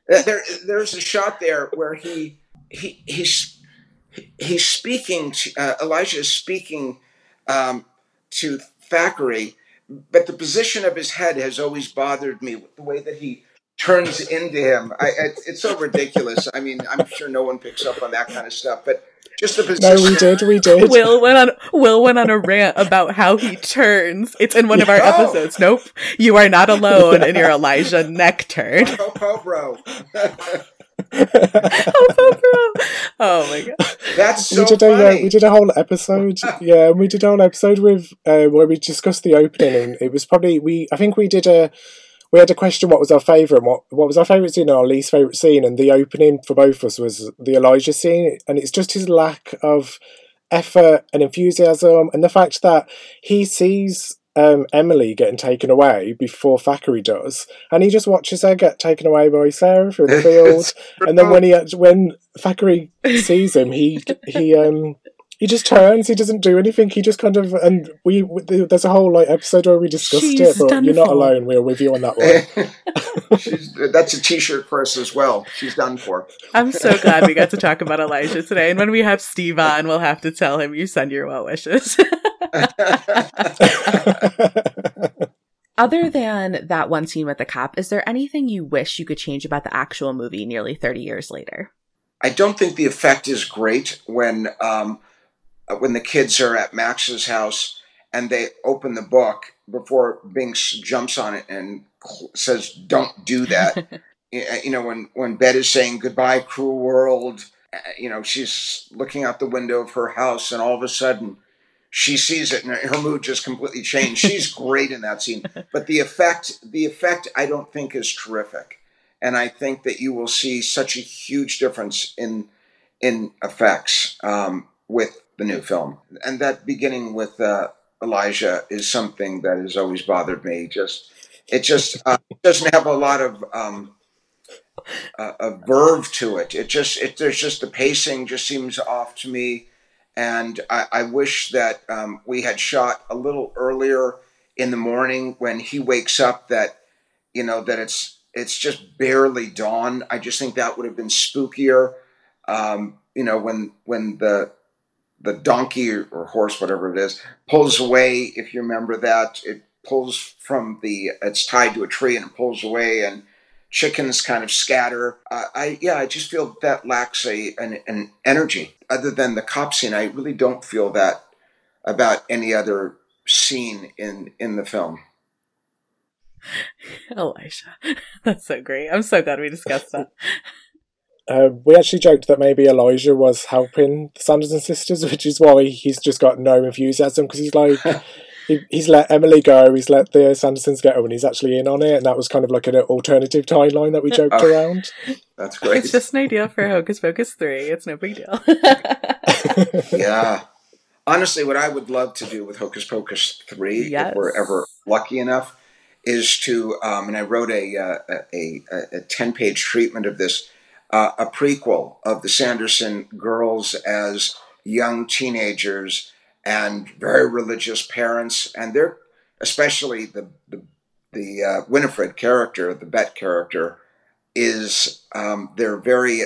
there's a shot there where he's speaking. Elijah is speaking to Thackeray, but the position of his head has always bothered me. The way that he turns into him, it's so ridiculous. I mean, I'm sure no one picks up on that kind of stuff, but. Just the position. No, we did. Will went on a rant about how he turns. It's in one of our episodes. Nope. You are not alone in your Elijah neck turn. Ho, ho, bro. Oh my god, that's so funny. We did a whole episode. Yeah, and we did a whole episode with where we discussed the opening. And it was probably we had a question, what was our favourite and what was our favourite scene and our least favourite scene, and the opening for both of us was the Elijah scene, and it's just his lack of effort and enthusiasm and the fact that he sees Emily getting taken away before Thackeray does, and he just watches her get taken away by Sarah through the field, and then when Thackeray sees him, he just turns. He doesn't do anything. He just kind of, and there's a whole episode where we discussed it. But you're not alone. We're with you on that one. That's a T-shirt for us as well. She's done for. I'm so glad we got to talk about Elijah today. And when we have Steve on, we'll have to tell him you send your well wishes. Other than that one scene with the cop, is there anything you wish you could change about the actual movie nearly 30 years later? I don't think the effect is great when the kids are at Max's house and they open the book before Binks jumps on it and says, don't do that. When Bette is saying goodbye, cruel world, she's looking out the window of her house and all of a sudden she sees it and her mood just completely changed. She's great in that scene. But the effect I don't think is terrific. And I think that you will see such a huge difference in effects with the new film. And that beginning with Elijah is something that has always bothered me. It doesn't have a lot of a verve to it. There's just the pacing just seems off to me. And I wish that we had shot a little earlier in the morning when he wakes up, that it's just barely dawn. I just think that would have been spookier. When the donkey or horse, whatever it is, pulls away, if you remember that, it pulls from it's tied to a tree and it pulls away and chickens kind of scatter. I just feel that lacks an energy. Other than the cop scene, I really don't feel that about any other scene in the film. Elijah. That's so great. I'm so glad we discussed that. We actually joked that maybe Elijah was helping the Sanderson sisters, which is why he's just got no enthusiasm, because he's like, he's let Emily go, he's let the Sandersons go, and he's actually in on it, and that was kind of like an alternative timeline that we joked around. That's great. It's just an idea for Hocus Pocus 3. It's no big deal. Yeah. Honestly, what I would love to do with Hocus Pocus 3, if we're ever lucky enough, is to, and I wrote a 10-page treatment of this, a prequel of the Sanderson girls as young teenagers and very religious parents, and they're especially the Winifred character, the Bette character, they're very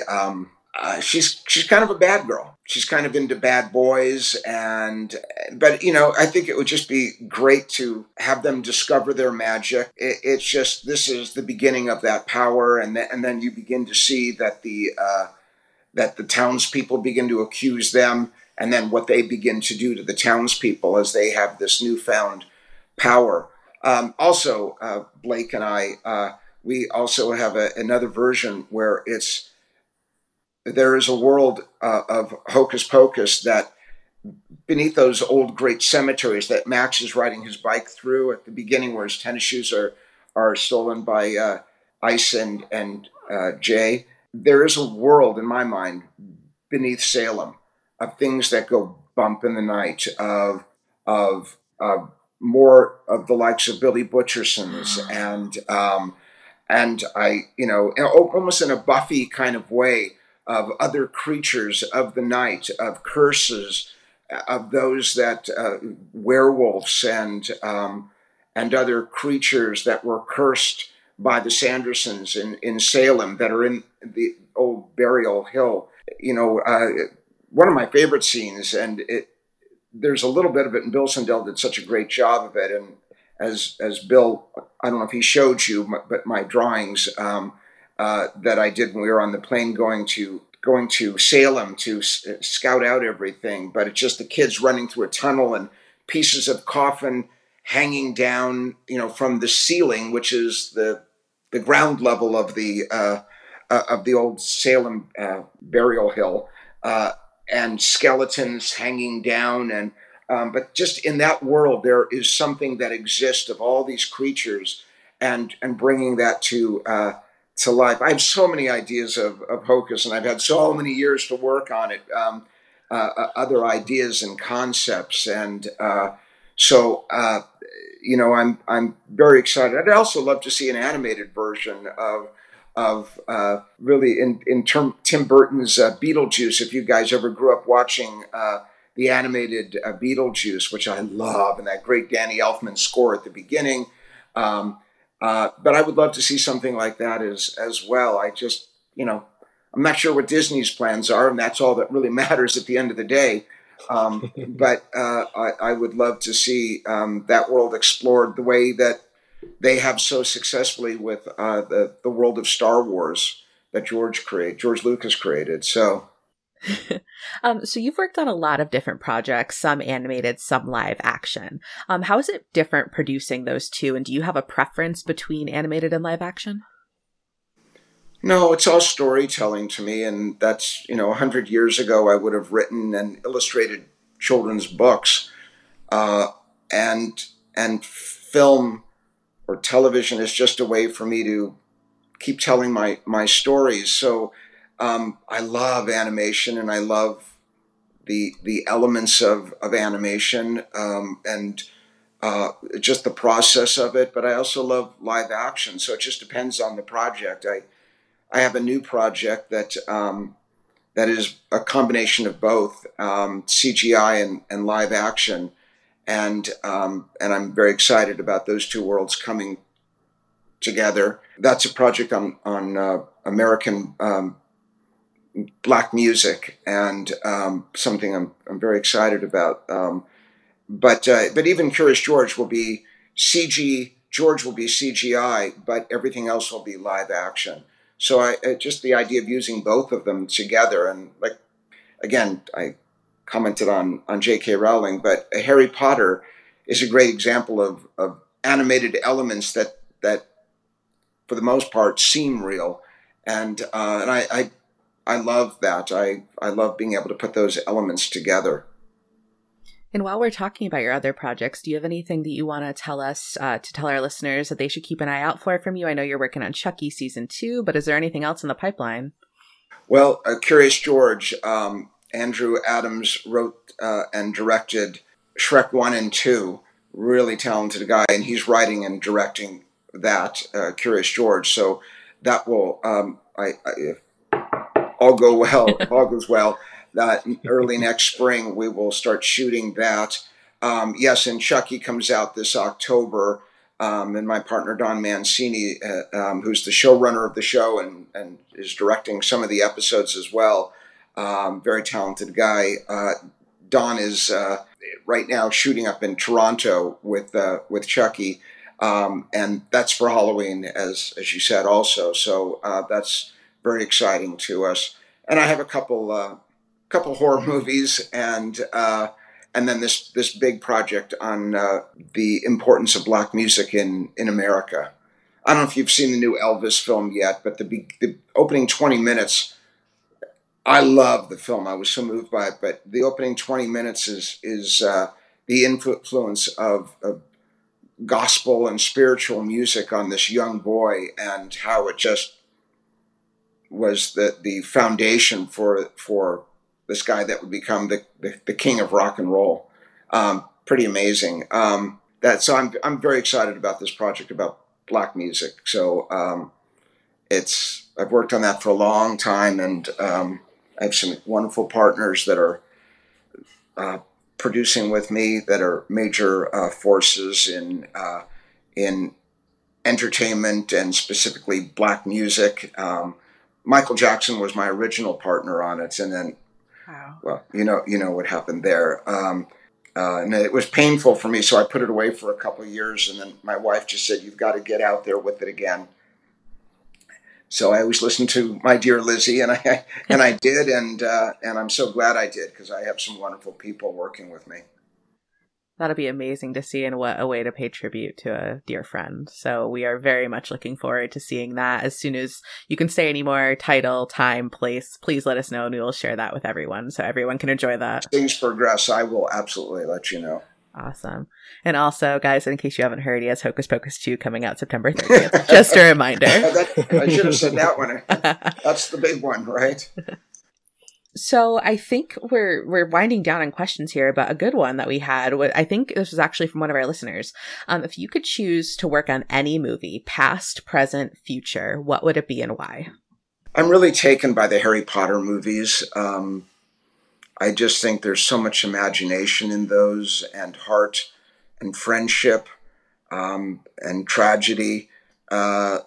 she's kind of a bad girl. She's kind of into bad boys, but you know, I think it would just be great to have them discover their magic. It's just, this is the beginning of that power, and then you begin to see that the townspeople begin to accuse them, and then what they begin to do to the townspeople as they have this newfound power. Also, Blake and I, we also have another version where it's. There is a world of Hocus Pocus that beneath those old great cemeteries that Max is riding his bike through at the beginning, where his tennis shoes are stolen by Ice and Jay. There is a world in my mind beneath Salem of things that go bump in the night, of more of the likes of Billy Butcherson's and I, you know, almost in a Buffy kind of way, of other creatures of the night, of curses, of those that werewolves and other creatures that were cursed by the Sandersons in Salem that are in the old burial hill. You know, one of my favorite scenes, and there's a little bit of it, and Bill Sandell did such a great job of it. And as Bill, I don't know if he showed you, but my drawings. That I did when we were on the plane going to Salem to scout out everything. But it's just the kids running through a tunnel and pieces of coffin hanging down, you know, from the ceiling, which is the ground level of the old Salem burial hill, and skeletons hanging down. And but just in that world, there is something that exists of all these creatures, and bringing that to life. I have so many ideas of Hocus, and I've had so many years to work on it, other ideas and concepts. And so, you know, I'm very excited. I'd also love to see an animated version of really in Tim Burton's Beetlejuice, if you guys ever grew up watching the animated Beetlejuice, which I love, and that great Danny Elfman score at the beginning. But I would love to see something like that as well. I just, you know, I'm not sure what Disney's plans are, and that's all that really matters at the end of the day. But I would love to see that world explored the way that they have so successfully with the world of Star Wars that George Lucas created. So. So you've worked on a lot of different projects, some animated, some live action. How is it different producing those two? And do you have a preference between animated and live action? No, it's all storytelling to me. And that's, you know, 100 years ago, I would have written and illustrated children's books, and film or television is just a way for me to keep telling my stories. So, I love animation, and I love the elements of animation, and just the process of it. But I also love live action. So it just depends on the project. I have a new project that is a combination of both, CGI and live action. And I'm very excited about those two worlds coming together. That's a project on American, Black music, and something I'm very excited about. But even Curious George will be CGI, but everything else will be live action. So I just the idea of using both of them together, and like again, I commented on J.K. Rowling, but Harry Potter is a great example of animated elements that for the most part seem real, and I love that. I love being able to put those elements together. And while we're talking about your other projects, do you have anything that you want to tell us, to tell our listeners that they should keep an eye out for from you? I know you're working on Chucky season 2, but is there anything else in the pipeline? Well, Curious George, Andrew Adams wrote and directed Shrek 1 and 2, really talented guy, and he's writing and directing that, Curious George. So that will, if all goes well, that early next spring, we will start shooting that. Yes, and Chucky comes out this October. and my partner Don Mancini, who's the showrunner of the show and is directing some of the episodes as well, very talented guy. Don is right now shooting up in Toronto with Chucky, and that's for Halloween, as you said also. So that's very exciting to us. And I have a couple horror movies, and then this big project on the importance of black music in America. I don't know if you've seen the new Elvis film yet, but the opening 20 minutes, I love the film. I was so moved by it, but the opening 20 minutes is the influence of gospel and spiritual music on this young boy, and how it just was the foundation for this guy that would become the king of rock and roll. Pretty amazing. So I'm very excited about this project about black music. So I've worked on that for a long time, and I have some wonderful partners that are producing with me, that are major forces in entertainment and specifically black music. Michael Jackson was my original partner on it, and then, wow. Well, you know what happened there. And it was painful for me, so I put it away for a couple of years, and then my wife just said, "You've got to get out there with it again." So I always listened to my dear Lizzie, and I did, and I'm so glad I did, because I have some wonderful people working with me. That'll be amazing to see, and what a way to pay tribute to a dear friend. So we are very much looking forward to seeing that. As soon as you can say any more title, time, place, please let us know, and we will share that with everyone, so everyone can enjoy that. Things progress, I will absolutely let you know. Awesome. And also, guys, in case you haven't heard, he has Hocus Pocus 2 coming out September 30th. Just a reminder. I should have said that one. That's the big one, right? So I think we're winding down on questions here, but a good one that we had, I think this was actually from one of our listeners. If you could choose to work on any movie, past, present, future, what would it be and why? I'm really taken by the Harry Potter movies. I just think there's so much imagination in those, and heart and friendship, and tragedy. I'm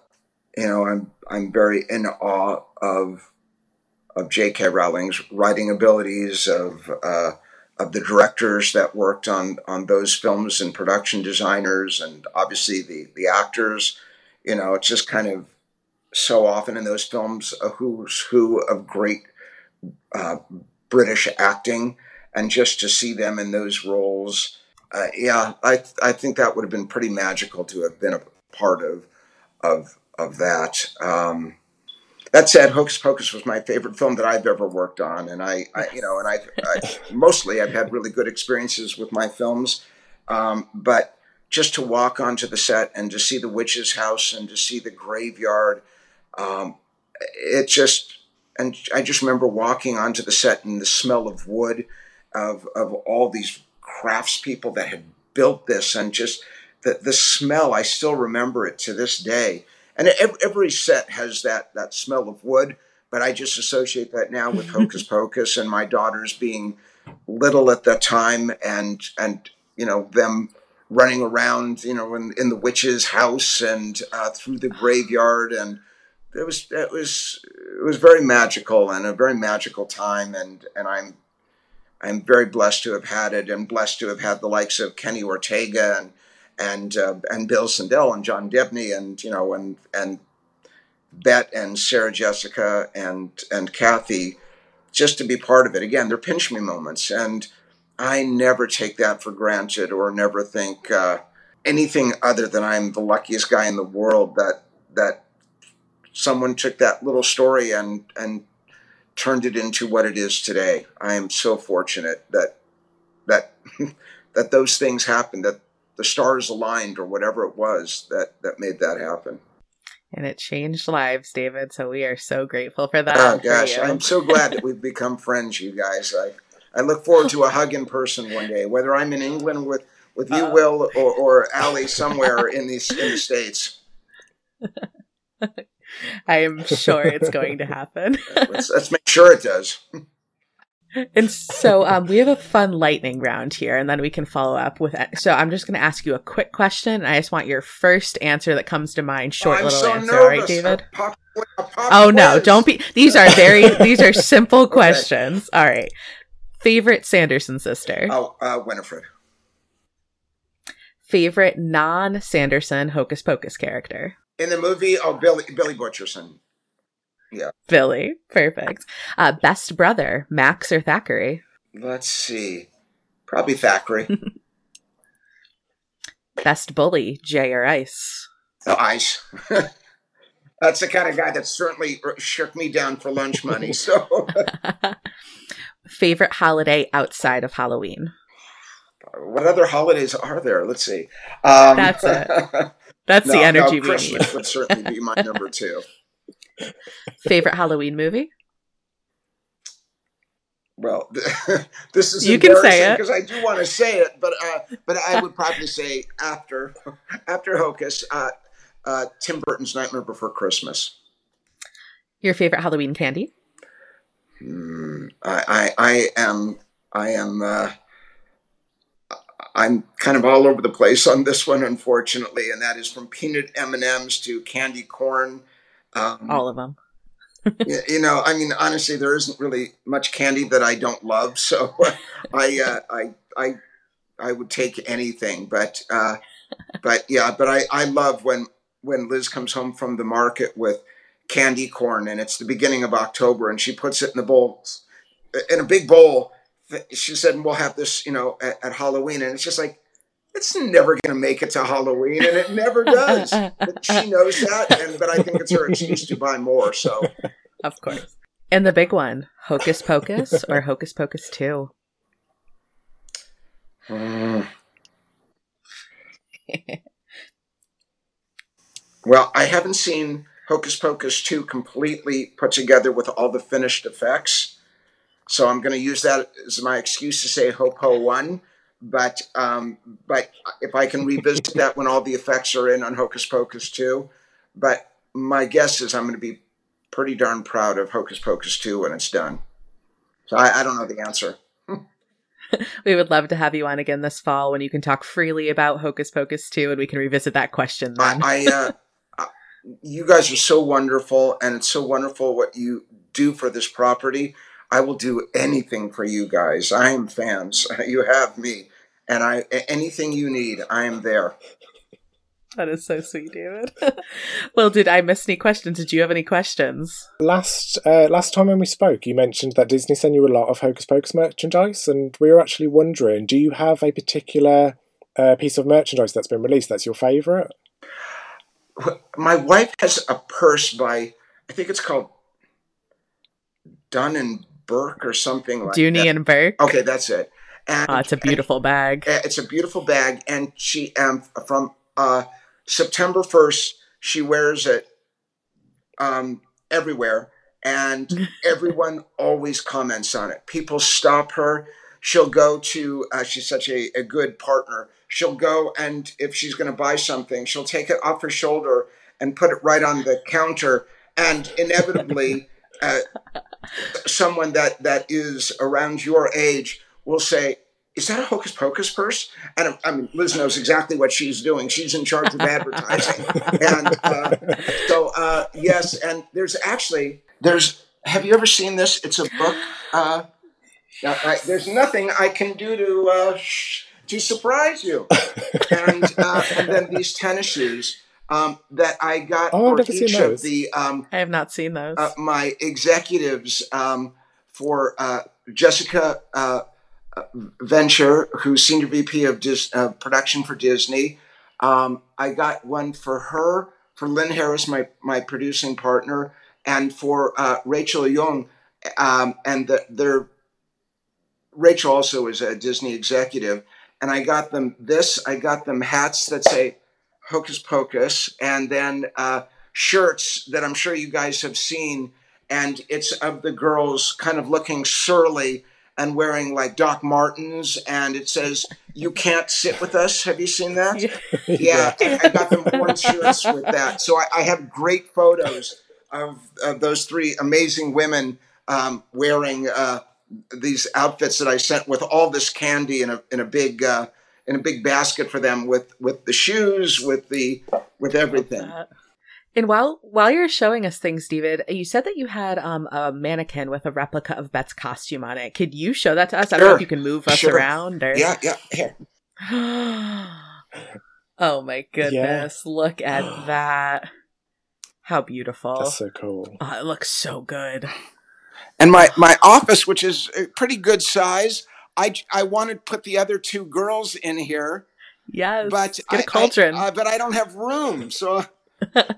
very in awe of J.K. Rowling's writing abilities, of the directors that worked on those films, and production designers, and obviously the actors. It's just kind of so often in those films a who's who of great British acting, and just to see them in those roles. I think that would have been pretty magical to have been a part of that. That said, Hocus Pocus was my favorite film that I've ever worked on. And I've had really good experiences with my films. But just to walk onto the set and to see the witch's house and to see the graveyard, and I just remember walking onto the set and the smell of wood, of all these craftspeople that had built this, and just the smell. I still remember it to this day. And every set has that smell of wood, but I just associate that now with Hocus Pocus, and my daughters being little at that time, and them running around, in the witch's house, and through the graveyard, and. It was very magical, and a very magical time, and I'm very blessed to have had it, and blessed to have had the likes of Kenny Ortega and Bill Sandell and John Debney, and Bette and Sarah Jessica and Kathy, just to be part of it. Again, they're pinch me moments, and I never take that for granted, or never think anything other than I'm the luckiest guy in the world that someone took that little story and turned it into what it is today. I am so fortunate that those things happened, that the stars aligned, or whatever it was that made that happen. And it changed lives, David. So we are so grateful for that. Oh gosh, I'm so glad that we've become friends, you guys. I look forward to a hug in person one day, whether I'm in England with you, Will, or Allie somewhere in the States. I am sure it's going to happen. Let's make sure it does. And so we have a fun lightning round here, and then we can follow up with it. So I'm just going to ask you a quick question, and I just want your first answer that comes to mind. Short answer, all right, David? No, don't be. These are simple questions. All right. Favorite Sanderson sister? Winifred. Favorite non-Sanderson Hocus Pocus character? In the movie, Billy Butcherson. Yeah. Billy. Perfect. Best brother, Max or Thackeray? Let's see. Probably Thackeray. Best bully, Jay or Ice? Oh, Ice. That's the kind of guy that certainly shook me down for lunch money. So, favorite holiday outside of Halloween? What other holidays are there? Let's see. That's it. That's the energy we need. Christmas would certainly be my number two. Favorite Halloween movie? Well, this is embarrassing because I do want to say it, but I would probably say after Hocus, Tim Burton's Nightmare Before Christmas. Your favorite Halloween candy? I'm kind of all over the place on this one, unfortunately, and that is from peanut M&Ms to candy corn. All of them. Honestly, there isn't really much candy that I don't love, so I would take anything. But I love when Liz comes home from the market with candy corn, and it's the beginning of October, and she puts it in the bowl, in a big bowl. She said, and we'll have this, at Halloween. And it's just like, it's never going to make it to Halloween, and it never does. But she knows that, but I think it's her excuse to buy more. So, of course. And the big one, Hocus Pocus or Hocus Pocus 2? Well, I haven't seen Hocus Pocus 2 completely put together with all the finished effects. So I'm going to use that as my excuse to say Hopo 1. But if I can revisit that when all the effects are in on Hocus Pocus 2. But my guess is I'm going to be pretty darn proud of Hocus Pocus 2 when it's done. So I don't know the answer. We would love to have you on again this fall when you can talk freely about Hocus Pocus 2, and we can revisit that question then. You guys are so wonderful, and it's so wonderful what you do for this property. I will do anything for you guys. I am fans. You have me. And anything you need, I am there. That is so sweet, David. Well, did I miss any questions? Did you have any questions? Last time when we spoke, you mentioned that Disney sent you a lot of Hocus Pocus merchandise, and we were actually wondering, do you have a particular piece of merchandise that's been released that's your favourite? My wife has a purse by, I think it's called Dunn and Burke or something like Dooney that. Dooney and Burke. Okay, that's it. And, it's a beautiful bag. It's a beautiful bag. And she, from September 1st, she wears it everywhere. And everyone always comments on it. People stop her. She'll go to, she's such a good partner. She'll go, and if she's going to buy something, she'll take it off her shoulder and put it right on the counter. And inevitably, someone that is around your age will say, is that a Hocus Pocus purse? And Liz knows exactly what she's doing. She's in charge of advertising. And so yes, and there's have you ever seen this? It's a book. There's nothing I can do to surprise you. And then these tennis shoes. That I got for each of the... I have not seen those. My executives for Jessica Venture, who's Senior VP of Production for Disney. I got one for her, for Lynn Harris, my producing partner, and for Rachel Young. And Rachel also is a Disney executive. And I got them hats that say Hocus Pocus, and then shirts that I'm sure you guys have seen, and it's of the girls kind of looking surly and wearing like Doc Martens, and it says, "You can't sit with us." Have you seen that? Yeah. I got them orange shirts with that. So I have great photos of those three amazing women wearing these outfits that I sent with all this candy in a big basket for them with the shoes, with everything. And while you're showing us things, David, you said that you had a mannequin with a replica of Bette's costume on it. Could you show that to us? Sure. I don't know if you can move us around. Or... Yeah, here. Oh my goodness. Yeah. Look at that. How beautiful. That's so cool. Oh, it looks so good. And my office, which is a pretty good size, I wanted to put the other two girls in here. Yes, but get a cauldron. But I don't have room, so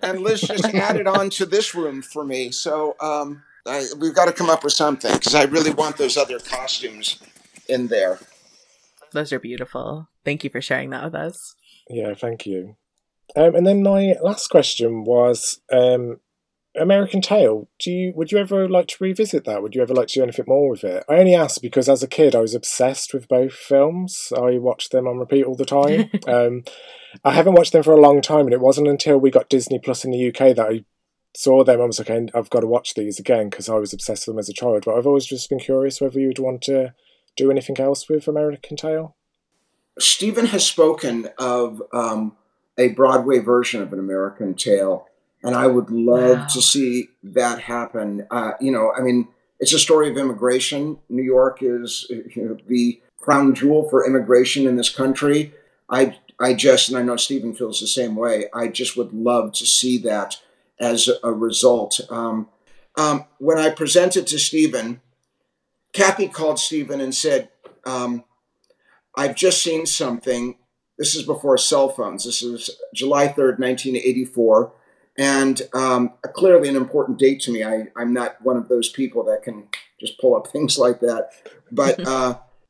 and Liz just added on to this room for me. So we've got to come up with something because I really want those other costumes in there. Those are beautiful. Thank you for sharing that with us. Yeah, thank you. And then my last question was. American Tail, would you ever like to revisit that? Would you ever like to do anything more with it? I only asked because as a kid I was obsessed with both films. I watched them on repeat all the time. I haven't watched them for a long time, and it wasn't until we got Disney Plus in the UK that I saw them. I was like, I've got to watch these again because I was obsessed with them as a child. But I've always just been curious whether you'd want to do anything else with American Tail. Stephen has spoken of a Broadway version of an American Tail. And I would love to see that happen. It's a story of immigration. New York is the crown jewel for immigration in this country. I know Stephen feels the same way. I just would love to see that as a result. When I presented to Stephen, Kathy called Stephen and said, I've just seen something. This is before cell phones. This is July 3rd, 1984. And clearly an important date to me. I'm not one of those people that can just pull up things like that. But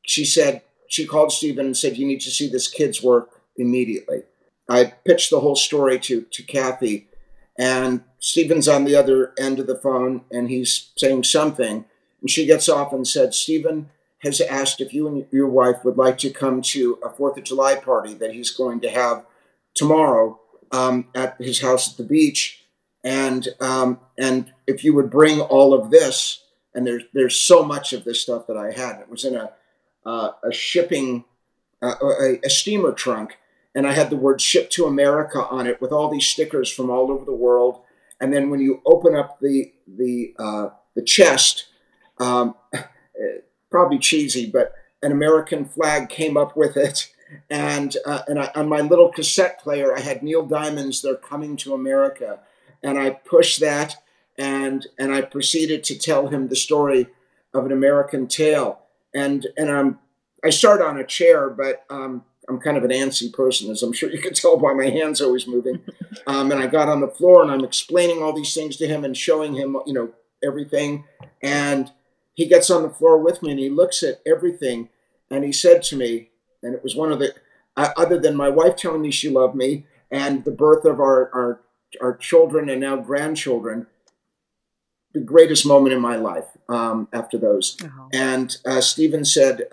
she called Stephen and said, you need to see this kid's work immediately. I pitched the whole story to Kathy, and Stephen's on the other end of the phone, and he's saying something. And she gets off and said, Stephen has asked if you and your wife would like to come to a 4th of July party that he's going to have tomorrow at his house at the beach, and if you would bring all of this, and there's so much of this stuff that I had. It was in a steamer trunk, and I had the word "Ship to America" on it with all these stickers from all over the world. And then when you open up the chest, probably cheesy, but an American flag came up with it. And on my little cassette player, I had Neil Diamond's "They're Coming to America," and I pushed that, and I proceeded to tell him the story of an American Tale. And I start on a chair, but I'm kind of an antsy person, as I'm sure you can tell by my hands always moving. And I got on the floor, and I'm explaining all these things to him and showing him, everything. And he gets on the floor with me, and he looks at everything, and he said to me. And it was one of the, other than my wife telling me she loved me and the birth of our children and now grandchildren, the greatest moment in my life after those. Uh-huh. And Stephen said,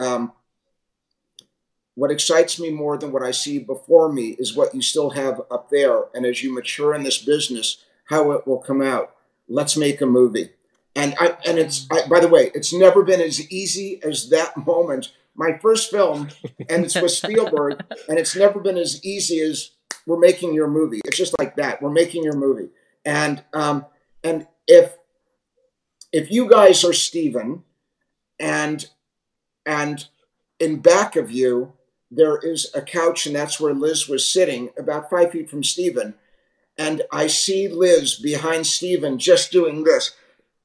what excites me more than what I see before me is what you still have up there. And as you mature in this business, how it will come out. Let's make a movie. By the way, it's never been as easy as that moment. My first film, and it's with Spielberg, and it's never been as easy as we're making your movie. It's just like that. We're making your movie. And if you guys are Steven, and in back of you, there is a couch, and that's where Liz was sitting, about 5 feet from Steven. And I see Liz behind Steven just doing this.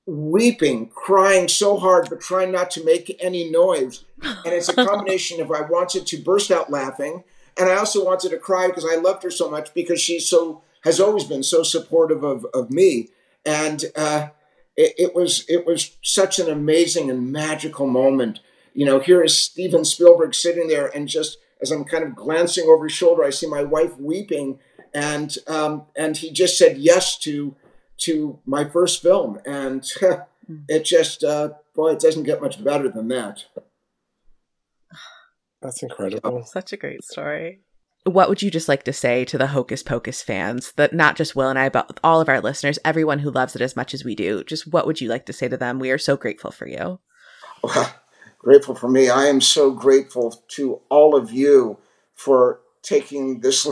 Weeping, crying so hard, but trying not to make any noise. And it's a combination of I wanted to burst out laughing, and I also wanted to cry because I loved her so much, because she has always been so supportive of me. And it was such an amazing and magical moment. Here is Steven Spielberg sitting there, and just as I'm kind of glancing over his shoulder, I see my wife weeping, and he just said yes to my first film, and it just, it doesn't get much better than that. That's incredible. Such a great story. What would you just like to say to the Hocus Pocus fans, that not just Will and I, but all of our listeners, everyone who loves it as much as we do, just what would you like to say to them? We are so grateful for you. Grateful for me. I am so grateful to all of you for taking this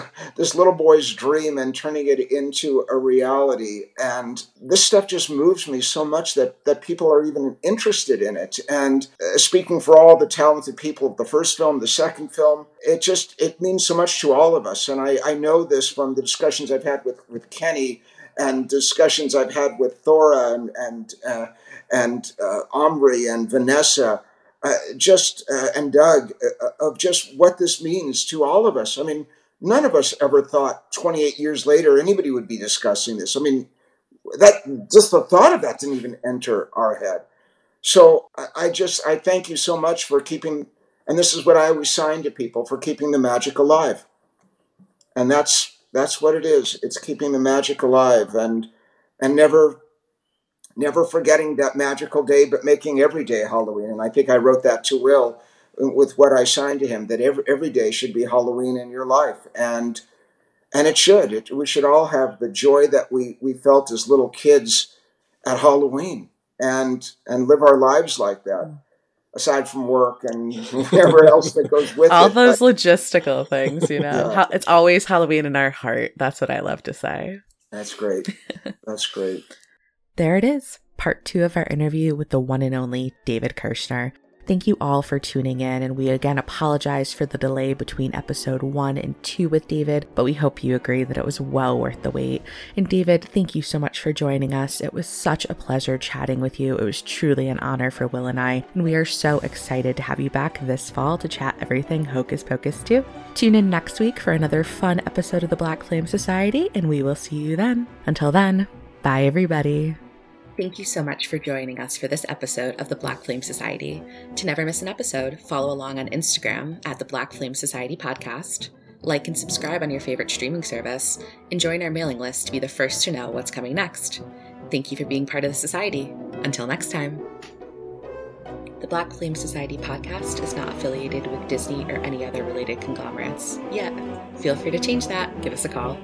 little boy's dream and turning it into a reality. And this stuff just moves me so much that people are even interested in it. And speaking for all the talented people of the first film, the second film, it means so much to all of us. And I know this from the discussions I've had with Kenny and discussions I've had with Thora and Omri and Vanessa. And Doug, of just what this means to all of us. I mean, none of us ever thought 28 years later anybody would be discussing this. I mean, that just the thought of that didn't even enter our head. So I thank you so much for keeping, and this is what I always sign to people, for keeping the magic alive. And that's what it is. It's keeping the magic alive and never forgetting that magical day, but making every day Halloween. And I think I wrote that to Will with what I signed to him, that every day should be Halloween in your life. And it should. We should all have the joy that we felt as little kids at Halloween and live our lives like that, aside from work and whatever else that goes with all it. All those logistical things, you know. Yeah. It's always Halloween in our heart. That's what I love to say. That's great. That's great. There it is, part 2 of our interview with the one and only David Kirschner. Thank you all for tuning in, and we again apologize for the delay between episode 1 and 2 with David, but we hope you agree that it was well worth the wait. And David, thank you so much for joining us. It was such a pleasure chatting with you. It was truly an honor for Will and we are so excited to have you back this fall to chat everything Hocus Pocus 2. Tune in next week for another fun episode of the Black Flame Society, and we will see you then. Until then, bye, everybody. Thank you so much for joining us for this episode of the Black Flame Society. To never miss an episode, follow along on Instagram at the Black Flame Society Podcast, like and subscribe on your favorite streaming service, and join our mailing list to be the first to know what's coming next. Thank you for being part of the society. Until next time. The Black Flame Society Podcast is not affiliated with Disney or any other related conglomerates. Yet, feel free to change that. Give us a call.